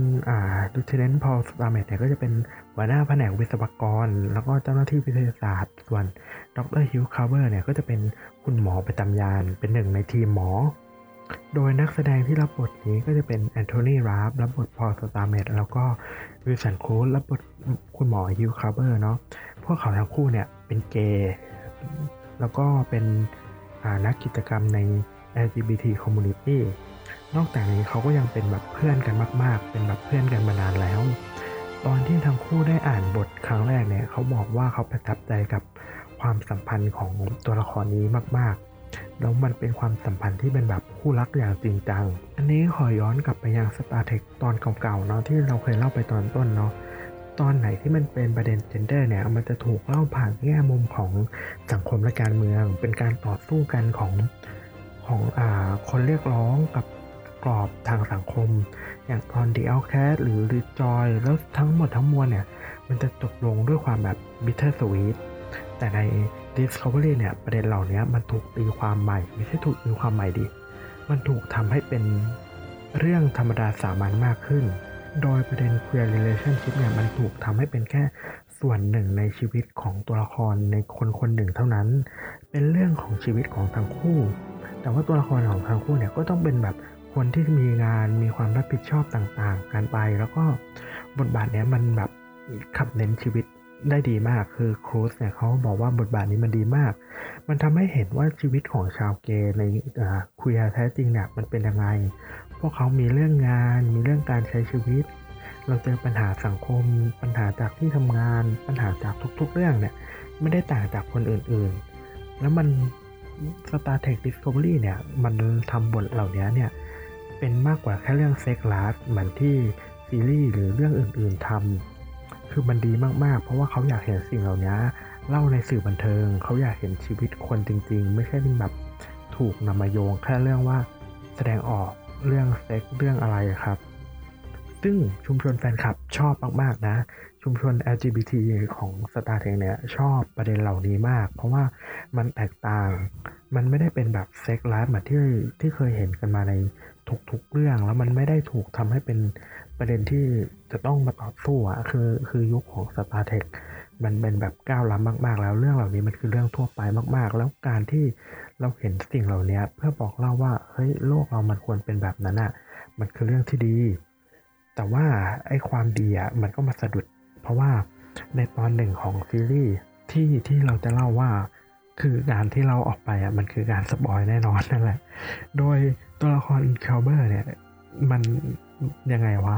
ดูเทเลนพอลสตาร์เมทเนี่ยก็จะเป็นหัวหน้าแผนกวิศวกรแล้วก็เจ้าหน้าที่วิทยาศาสตร์ส่วนดรฮิวคาร์เบอร์เนี่ยก็จะเป็นคุณหมอประจำยานเป็นหนึ่งในทีมหมอโดยนักแสดงที่รับบทนี้ก็จะเป็นแอนโทนีราฟรับบทพอลสตาร์เมทแล้วก็วิลสันครูซรับบทคุณหมอฮิวคาร์เบอร์เนาะพวกเขาทั้งคู่เนี่ยเป็นเกย์แล้วก็เป็นนักกิจกรรมใน LGBT communityนอกจากนี้เขาก็ยังเป็นแบบเพื่อนกันมากๆเป็นแบบเพื่อนกันมานานแล้วตอนที่ทั้งคู่ได้อ่านบทครั้งแรกเนี่ยเขาบอกว่าเขาประทับใจกับความสัมพันธ์ของตัวละครนี้มากๆแล้วมันเป็นความสัมพันธ์ที่เป็นแบบคู่รักอย่างจริงจังอันนี้ขอย้อนกลับไปยัง Star Trek ตอนเก่าๆเนาะที่เราเคยเล่าไปตอนต้นเนาะตอนไหนที่มันเป็นประเด็นเจนเดอร์เนี่ยมันจะถูกเล่าผ่านแง่มุมของสังคมและการเมืองเป็นการต่อสู้กันของคนเรียกร้องกับกรอบทางสังคมอย่างตอน The Outcast หรือ Rejoice แล้วทั้งหมดทั้งมวลเนี่ยมันจะจบลงด้วยความแบบ Bittersweet แต่ใน Discovery เนี่ยประเด็นเหล่านี้มันถูกตีความใหม่ไม่ใช่ถูกตีความใหม่ดิมันถูกทำให้เป็นเรื่องธรรมดาสามัญมากขึ้นโดยประเด็น Queer Relationship เนี่ยมันถูกทำให้เป็นแค่ส่วนหนึ่งในชีวิตของตัวละครในคนๆหนึ่งเท่านั้นเป็นเรื่องของชีวิตของทั้งคู่แต่ว่าตัวละครของทั้งคู่เนี่ยก็ต้องเป็นแบบคนที่มีงานมีความรับผิดชอบต่างๆกันไปแล้วก็บทบาทเนี้ยมันแบบขับเน้นชีวิตได้ดีมากคือครูซเนี่ยเขาบอกว่าบทบาทนี้มันดีมากมันทำให้เห็นว่าชีวิตของชาวเกย์ในเควียร์แท้จริงเนี่ยมันเป็นยังไงพวกเขามีเรื่องงานมีเรื่องการใช้ชีวิตเราเจอปัญหาสังคมปัญหาจากที่ทำงานปัญหาจากทุกๆเรื่องเนี่ยไม่ได้ต่างจากคนอื่นๆแล้วมัน Star Trek Discovery เนี่ยมันทำบทเหล่านี้เนี่ยเป็นมากกว่าแค่เรื่องเซ็กซ์ไลฟ์เหมือนที่ซีรีส์หรือเรื่องอื่นๆทำคือมันดีมากๆเพราะว่าเขาอยากเห็นสิ่งเหล่านี้เล่าในสื่อบันเทิงเขาอยากเห็นชีวิตคนจริงๆไม่ใช่เป็นแบบถูกนำมาโยงแค่เรื่องว่าแสดงออกเรื่องเซ็กซ์เรื่องอะไรครับซึ่งชุมชนแฟนคลับชอบมากๆนะชุมชน LGBT ของ Star Trek เนี่ยชอบประเด็นเหล่านี้มากเพราะว่ามันแตกต่างมันไม่ได้เป็นแบบเซ็กซ์ไลฟ์เหมือนที่เคยเห็นกันมาในทุกๆเรื่องแล้วมันไม่ได้ถูกทำให้เป็นประเด็นที่จะต้องมาต่อสู้อ่ะคือยุคของ Star Trek มันเป็นแบบก้าวล้ำมากๆแล้วเรื่องเหล่านี้มันคือเรื่องทั่วไปมากๆแล้วการที่เราเห็นสิ่งเหล่านี้เพื่อบอกเล่าว่าเฮ้ยโลกเรามันควรเป็นแบบนั้นอ่ะมันคือเรื่องที่ดีแต่ว่าไอ้ความดีอ่ะมันก็มาสะดุดเพราะว่าในตอนหนึ่งของซีรีส์ที่เราจะเล่าว่าคือการที่เราออกไปอ่ะมันคือการสปอยแน่นอนนั่นแหละโดยตัวละครคาร์เบอร์เนี่ยมันยังไงวะ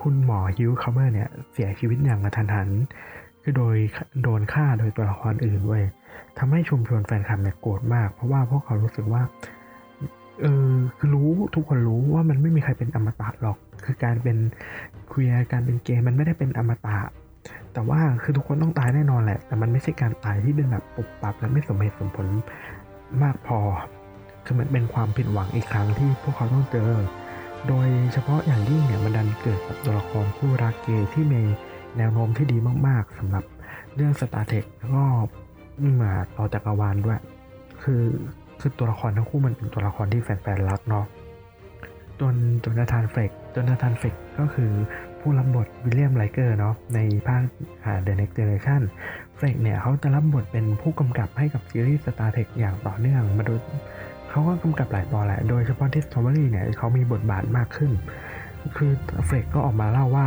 คุณหมอฮิวคาร์เบอร์เนี่ยเสียชีวิตอย่างกระทันหันคือโดยโดนฆ่าโดยตัวละครอื่นเว้ยทำให้ชุมชนแฟนคลับเนี่ยโกรธมากเพราะว่าพวกเขารู้สึกว่าคือรู้ทุกคนรู้ว่ามันไม่มีใครเป็นอมตะหรอกคือการเป็นเควียร์การเป็นเกย์มันไม่ได้เป็นอมตะแต่ว่าคือทุกคนต้องตายแน่นอนแหละแต่มันไม่ใช่การตายที่เป็นแบบปุบปับและไม่สมเหตุสมผลมากพอคือมันเป็นความผิดหวังอีกครั้งที่พวกเขาต้องเจอโดยเฉพาะอย่างยิ่งเนี่ยมันดันเกิดกับตัวละครคู่รักเกย์ที่มีแนวโน้มที่ดีมากๆสำหรับเรื่อง Star Trek แล้วก็มาต่อจักรวาลด้วยคือตัวละครทั้งคู่มันเป็นตัวละครที่แฟนๆรักเนาะจนนาธานเฟกก็คือผู้รับบทวิลเลียมไรเกอร์เนาะในภาคThe Next Generation เฟกเนี่ยเขาจะรับบทเป็นผู้กำกับให้กับซีรีส์ Star Trek อย่างต่อเนื่องมาโดยเขาก็กำกับหลายตอนแหละโดยเฉพาะ Discovery เนี่ยเขามีบทบาทมากขึ้นคือเฟกก็ออกมาเล่าว่า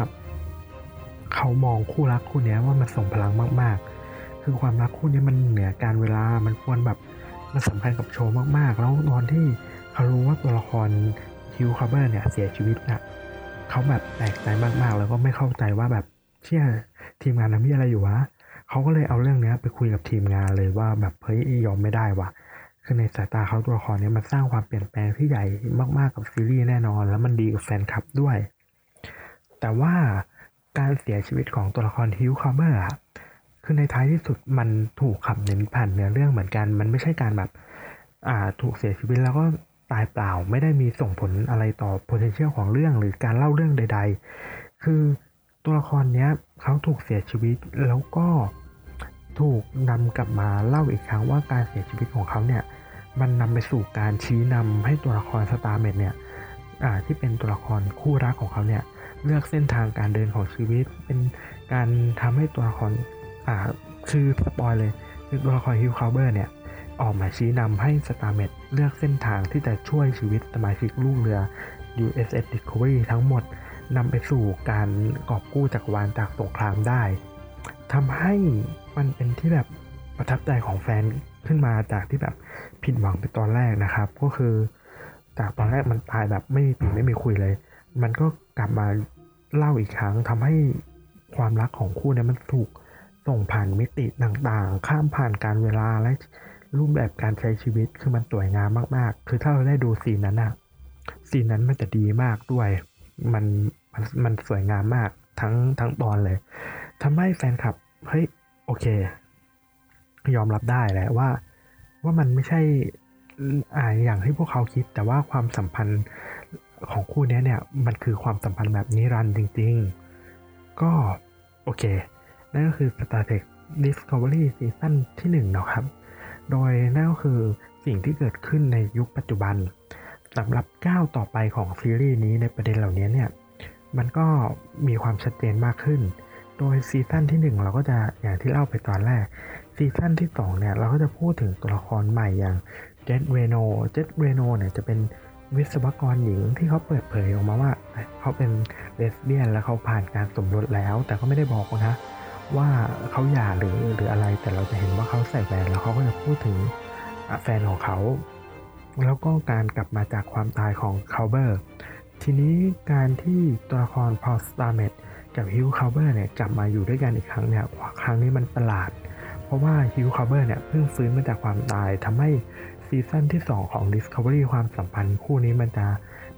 เขามองคู่รักคู่นี้ว่ามันส่งพลังมากๆคือความรักคู่นี้มันเหนือการเวลามันควรแบบมันสำคัญกับโชว์มากๆแล้วตอนที่เขารู้ว่าตัวละครฮิวคาร์เบอร์เนี่ยเสียชีวิตอ่ะเขาแบบแปลกใจมากๆแล้วก็ไม่เข้าใจว่าแบบเชี่ยทีมงานทำอะไรอยู่วะเขาก็เลยเอาเรื่องนี้ไปคุยกับทีมงานเลยว่าแบบเฮ้ยยอมไม่ได้ว่ะคือในสายตาเขาตัวละครนี้มันสร้างความเปลี่ยนแปลงที่ใหญ่มากๆกับซีรีส์แน่นอนแล้วมันดีกับแฟนคลับด้วยแต่ว่าการเสียชีวิตของตัวละครฮิวคาร์เบอร์อ่ะคือในท้ายที่สุดมันถูกขับเน้นผ่านเนื้อเรื่องเหมือนกันมันไม่ใช่การแบบถูกเสียชีวิตแล้วก็ตายเปล่าไม่ได้มีส่งผลอะไรต่อ potential ของเรื่องหรือการเล่าเรื่องใดๆคือตัวละครเนี้ยเขาถูกเสียชีวิตแล้วก็ถูกนำกลับมาเล่าอีกครั้งว่าการเสียชีวิตของเขาเนี่ยมันนำไปสู่การชี้นำให้ตัวละครสตาร์เมทเนี่ยที่เป็นตัวละครคู่รักของเขาเนี่ย เลือกเส้นทางการเดินของชีวิตเป็นการทำให้ตัวละครคือสปอยเลยคือตัวละครฮิวคาเบอร์เนี่ยออกมาชี้นำให้สตาร์เมดเลือกเส้นทางที่จะช่วยชีวิตสมาชิกลูกเรือ USS Discovery ทั้งหมดนำไปสู่การกอบกู้จักรวาลจากสงครามได้ทำให้มันเป็นที่แบบประทับใจของแฟนขึ้นมาจากที่แบบผิดหวังไปตอนแรกนะครับก็คือจากตอนแรกมันตายแบบไม่มีปีไม่มีคุยเลยมันก็กลับมาเล่าอีกครั้งทำให้ความรักของคู่เนี่ยมันถูกส่งผ่านมิติต่างๆข้ามผ่านการเวลาและรูปแบบการใช้ชีวิตคือมันสวยงามมากๆคือถ้าเราได้ดูซีนนั้นอะซีนนั้นมันจะดีมากด้วยมันสวยงามมากทั้งตอนเลยทำให้แฟนคลับเฮ้ยโอเคยอมรับได้แหละว่ามันไม่ใช่อย่างที่พวกเขาคิดแต่ว่าความสัมพันธ์ของคู่นี้เนี่ยมันคือความสัมพันธ์แบบนิรันดร์จริงๆก็โอเคนั่นก็คือ Star Trek Discovery ซีซั่นที่1นะครับโดยนั่นก็คือสิ่งที่เกิดขึ้นในยุคปัจจุบันสำหรับก้าวต่อไปของซีรีส์นี้ในประเด็นเหล่านี้เนี่ยมันก็มีความชัดเจนมากขึ้นโดยซีซั่นที่1เราก็จะอย่างที่เล่าไปตอนแรกซีซั่นที่2เนี่ยเราก็จะพูดถึงตัวละครใหม่อย่างเจสเรโนเนี่ยจะเป็นวิศวกรหญิงที่เขาเปิดเผยออกมาว่าเขาเป็นเลสเบี้ยนและเขาผ่านการสมรสแล้วแต่ก็ไม่ได้บอกนะว่าเขาหย่าหรืออะไรแต่เราจะเห็นว่าเขาใส่แหวนแล้วเขาก็จะพูดถึงแฟนของเขาแล้วก็การกลับมาจากความตายของคาเบอร์ทีนี้การที่ตัวละครพอลสตาร์เมดกับฮิวคาเบอร์เนี่ยกลับมาอยู่ด้วยกันอีกครั้งเนี่ยครั้งนี้มันประหลาดเพราะว่าฮิวคาเบอร์เนี่ยเพิ่งฟื้นมาจากความตายทำให้ซีซั่นที่2ของ Discovery ความสัมพันธ์คู่นี้มันจะ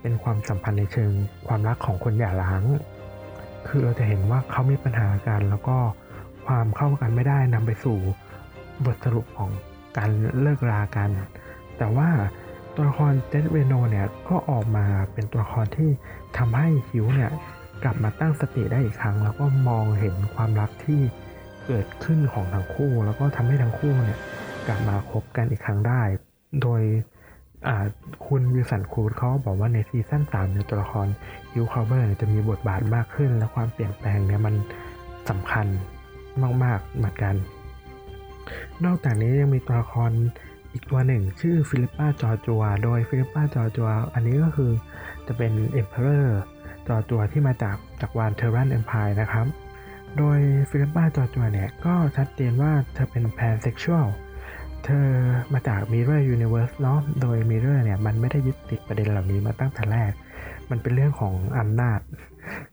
เป็นความสัมพันธ์ในเชิงความรักของคนหย่าร้างคือเราจะเห็นว่าเขามีปัญหากันแล้วก็ความเข้ากันไม่ได้นำไปสู่บทสรุปของการเลิกรากันแต่ว่าตัวละครเจสเรโนเนี่ยก็ออกมาเป็นตัวละครที่ทำให้ฮิวเนี่ยกลับมาตั้งสติได้อีกครั้งแล้วก็มองเห็นความรักที่เกิดขึ้นของทั้งคู่แล้วก็ทำให้ทั้งคู่เนี่ยกลับมาคบกันอีกครั้งได้โดยคุณวิลสันครูซเขาบอกว่าในซีซั่น3เนี่ยตัวละครฮิวคาเบอร์จะมีบทบาทมากขึ้นและความเปลี่ยนแปลงเนี่ยมันสำคัญมากๆเหมือนกันนอกจากนี้ยังมีตัวละครอีกตัวหนึ่งชื่อฟิลิปปาจอร์จัวโดยฟิลิปปาจอร์จัวอันนี้ก็คือจะเป็น Emperor จอร์จัวที่มาจากจักรวาล Terran Empire นะครับโดยฟิลิปปาจอร์จัวเนี่ยก็ชัดเจนว่าเธอเป็นแพนเซ็กชวลเธอมาจาก Mirror Universe เนาะโดย Mirror เนี่ยมันไม่ได้ยึดติดประเด็นเหล่านี้มาตั้งแต่แรกมันเป็นเรื่องของอำนาจ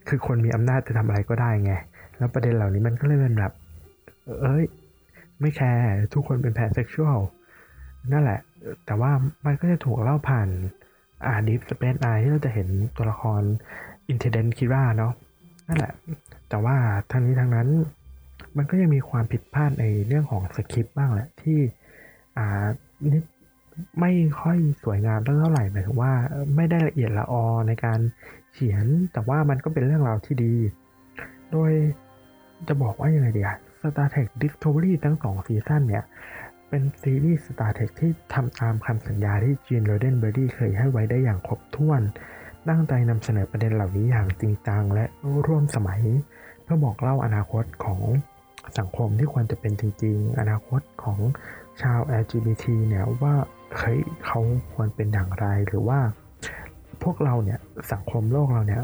คือคนมีอำนาจจะทำอะไรก็ได้ไงแล้วประเด็นเหล่านี้มันก็เลยเป็นแบบไม่แคร์ทุกคนเป็นแพนเซ็กชวลนั่นแหละแต่ว่ามันก็จะถูกเล่าผ่านDeep Space Nine ที่เราจะเห็นตัวละคร Incident Kira เนาะนั่นแหละแต่ว่าทั้งนี้ทั้งนั้นมันก็ยังมีความผิดพลาดในเรื่องของสคริปต์บ้างแหละที่นิดไม่ค่อยสวยงามเท่าไหร่หมายถึงว่าไม่ได้ละเอียดละออในการเขียนแต่ว่ามันก็เป็นเรื่องราวที่ดีโดยจะบอกว่ายังไงดีอ่ะ Star Trek Discovery ทั้ง2ซีซั่นเนี่ยเป็นซีรีส์ Star Trek ที่ทำตามคำสัญญาที่จีนโรเดนเบอร์รี่เคยให้ไว้ได้อย่างครบถ้วนตั้งใจนำเสนอประเด็นเหล่านี้อย่างจริงจังและร่วมสมัยเพื่อบอกเล่าอนาคตของสังคมที่ควรจะเป็นจริงๆอนาคตของชาว LGBT เนี่ยว่าเขาควรเป็นอย่างไรหรือว่าพวกเราเนี่ยสังคมโลกเราเนี่ย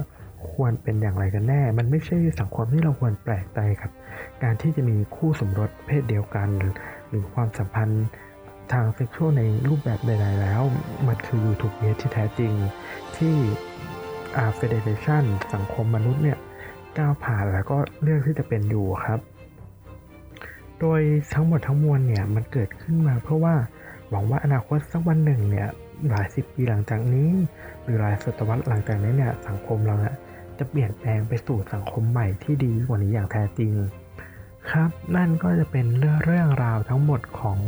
ควรเป็นอย่างไรกันแน่มันไม่ใช่สังคมที่เราควรแปลกใจครับการที่จะมีคู่สมรสเพศเดียวกันหรือความสัมพันธ์ทางเซ็กชวลในรูปแบบใดๆแล้วมันคือยูทูบเนียที่แท้จริงที่เฟเดเรชั่นสังคมมนุษย์เนี่ยก้าวผ่านแล้วก็เลือกที่จะเป็นอยู่ครับโดยทั้งหมดทั้งมวลเนี่ยมันเกิดขึ้นมาเพราะว่าหวังว่าอนาคตสักวันหนึ่งเนี่ยหลายสิบปีหลังจากนี้หรือหลายศตวรรษหลังจากนี้เนี่ยสังคมเราจะเปลี่ยนแปลงไปสู่สังคมใหม่ที่ดีกว่านี้อย่างแท้จริงครับนั่นก็จะเป็นเรื่องราวทั้งหมดของ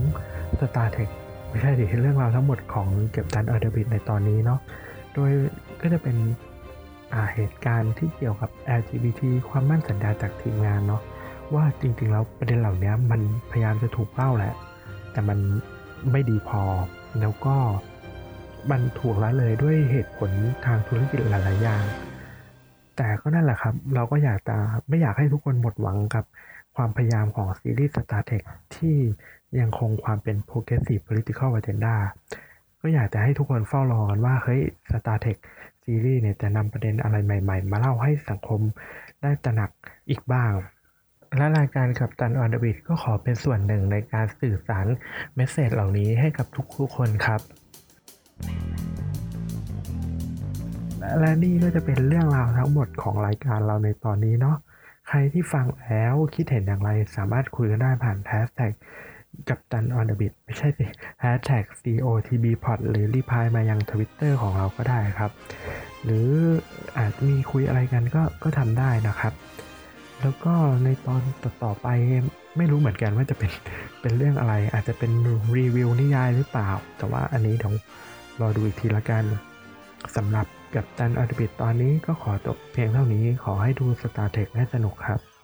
Star Trek ไม่ใช่ดิเรื่องราวทั้งหมดของเก็บตัน on the Beat ในตอนนี้เนาะโดยก็จะเป็นเหตุการณ์ที่เกี่ยวกับ LGBT ความมั่นสัญญาจากทีมงานเนาะว่าจริงๆแล้วประเด็นเหล่านี้มันพยายามจะถูกเล่าแหละแต่มันไม่ดีพอแล้วก็มันถูกละเลยด้วยเหตุผลทางธุรกิจหลายๆอย่าง แต่ก็นั่นแหละครับเราก็อยากจะไม่อยากให้ทุกคนหมดหวังกับความพยายามของซีรีส์ Star Trek ที่ยังคงความเป็น Progressive Political Agenda ก็อยากจะให้ทุกคนเฝ้ารอกันว่าเฮ้ย Star Trek ซีรีส์เนี่ยจะนำประเด็นอะไรใหม่ๆมาเล่าให้สังคมได้ตระหนักอีกบ้างและรายการกับ Tan on the Beat ก็ขอเป็นส่วนหนึ่งในการสื่อสารเมสเสจเหล่านี้ให้กับทุกๆคนครับและนี่ก็จะเป็นเรื่องราวทั้งหมดของรายการเราในตอนนี้เนาะใครที่ฟังแล้วคิดเห็นอย่างไรสามารถคุยกันได้ผ่านแฮชแท็กกับ Tan on the Beat ไม่ใช่สิแฮชแท็ก #COTBpod หรือรีพายมายัง Twitter ของเราก็ได้ครับหรืออาจมีคุยอะไรกันก็ทำได้นะครับแล้วก็ในตอนต่อไปไม่รู้เหมือนกันว่าจะเป็นเรื่องอะไรอาจจะเป็นรีวิวนิยายหรือเปล่าแต่ว่าอันนี้ต้องรอดูอีกทีละกันสำหรับกับตันออร์บิทตอนนี้ก็ขอจบเพียงเท่านี้ขอให้ดู Star Trek ให้สนุกครับ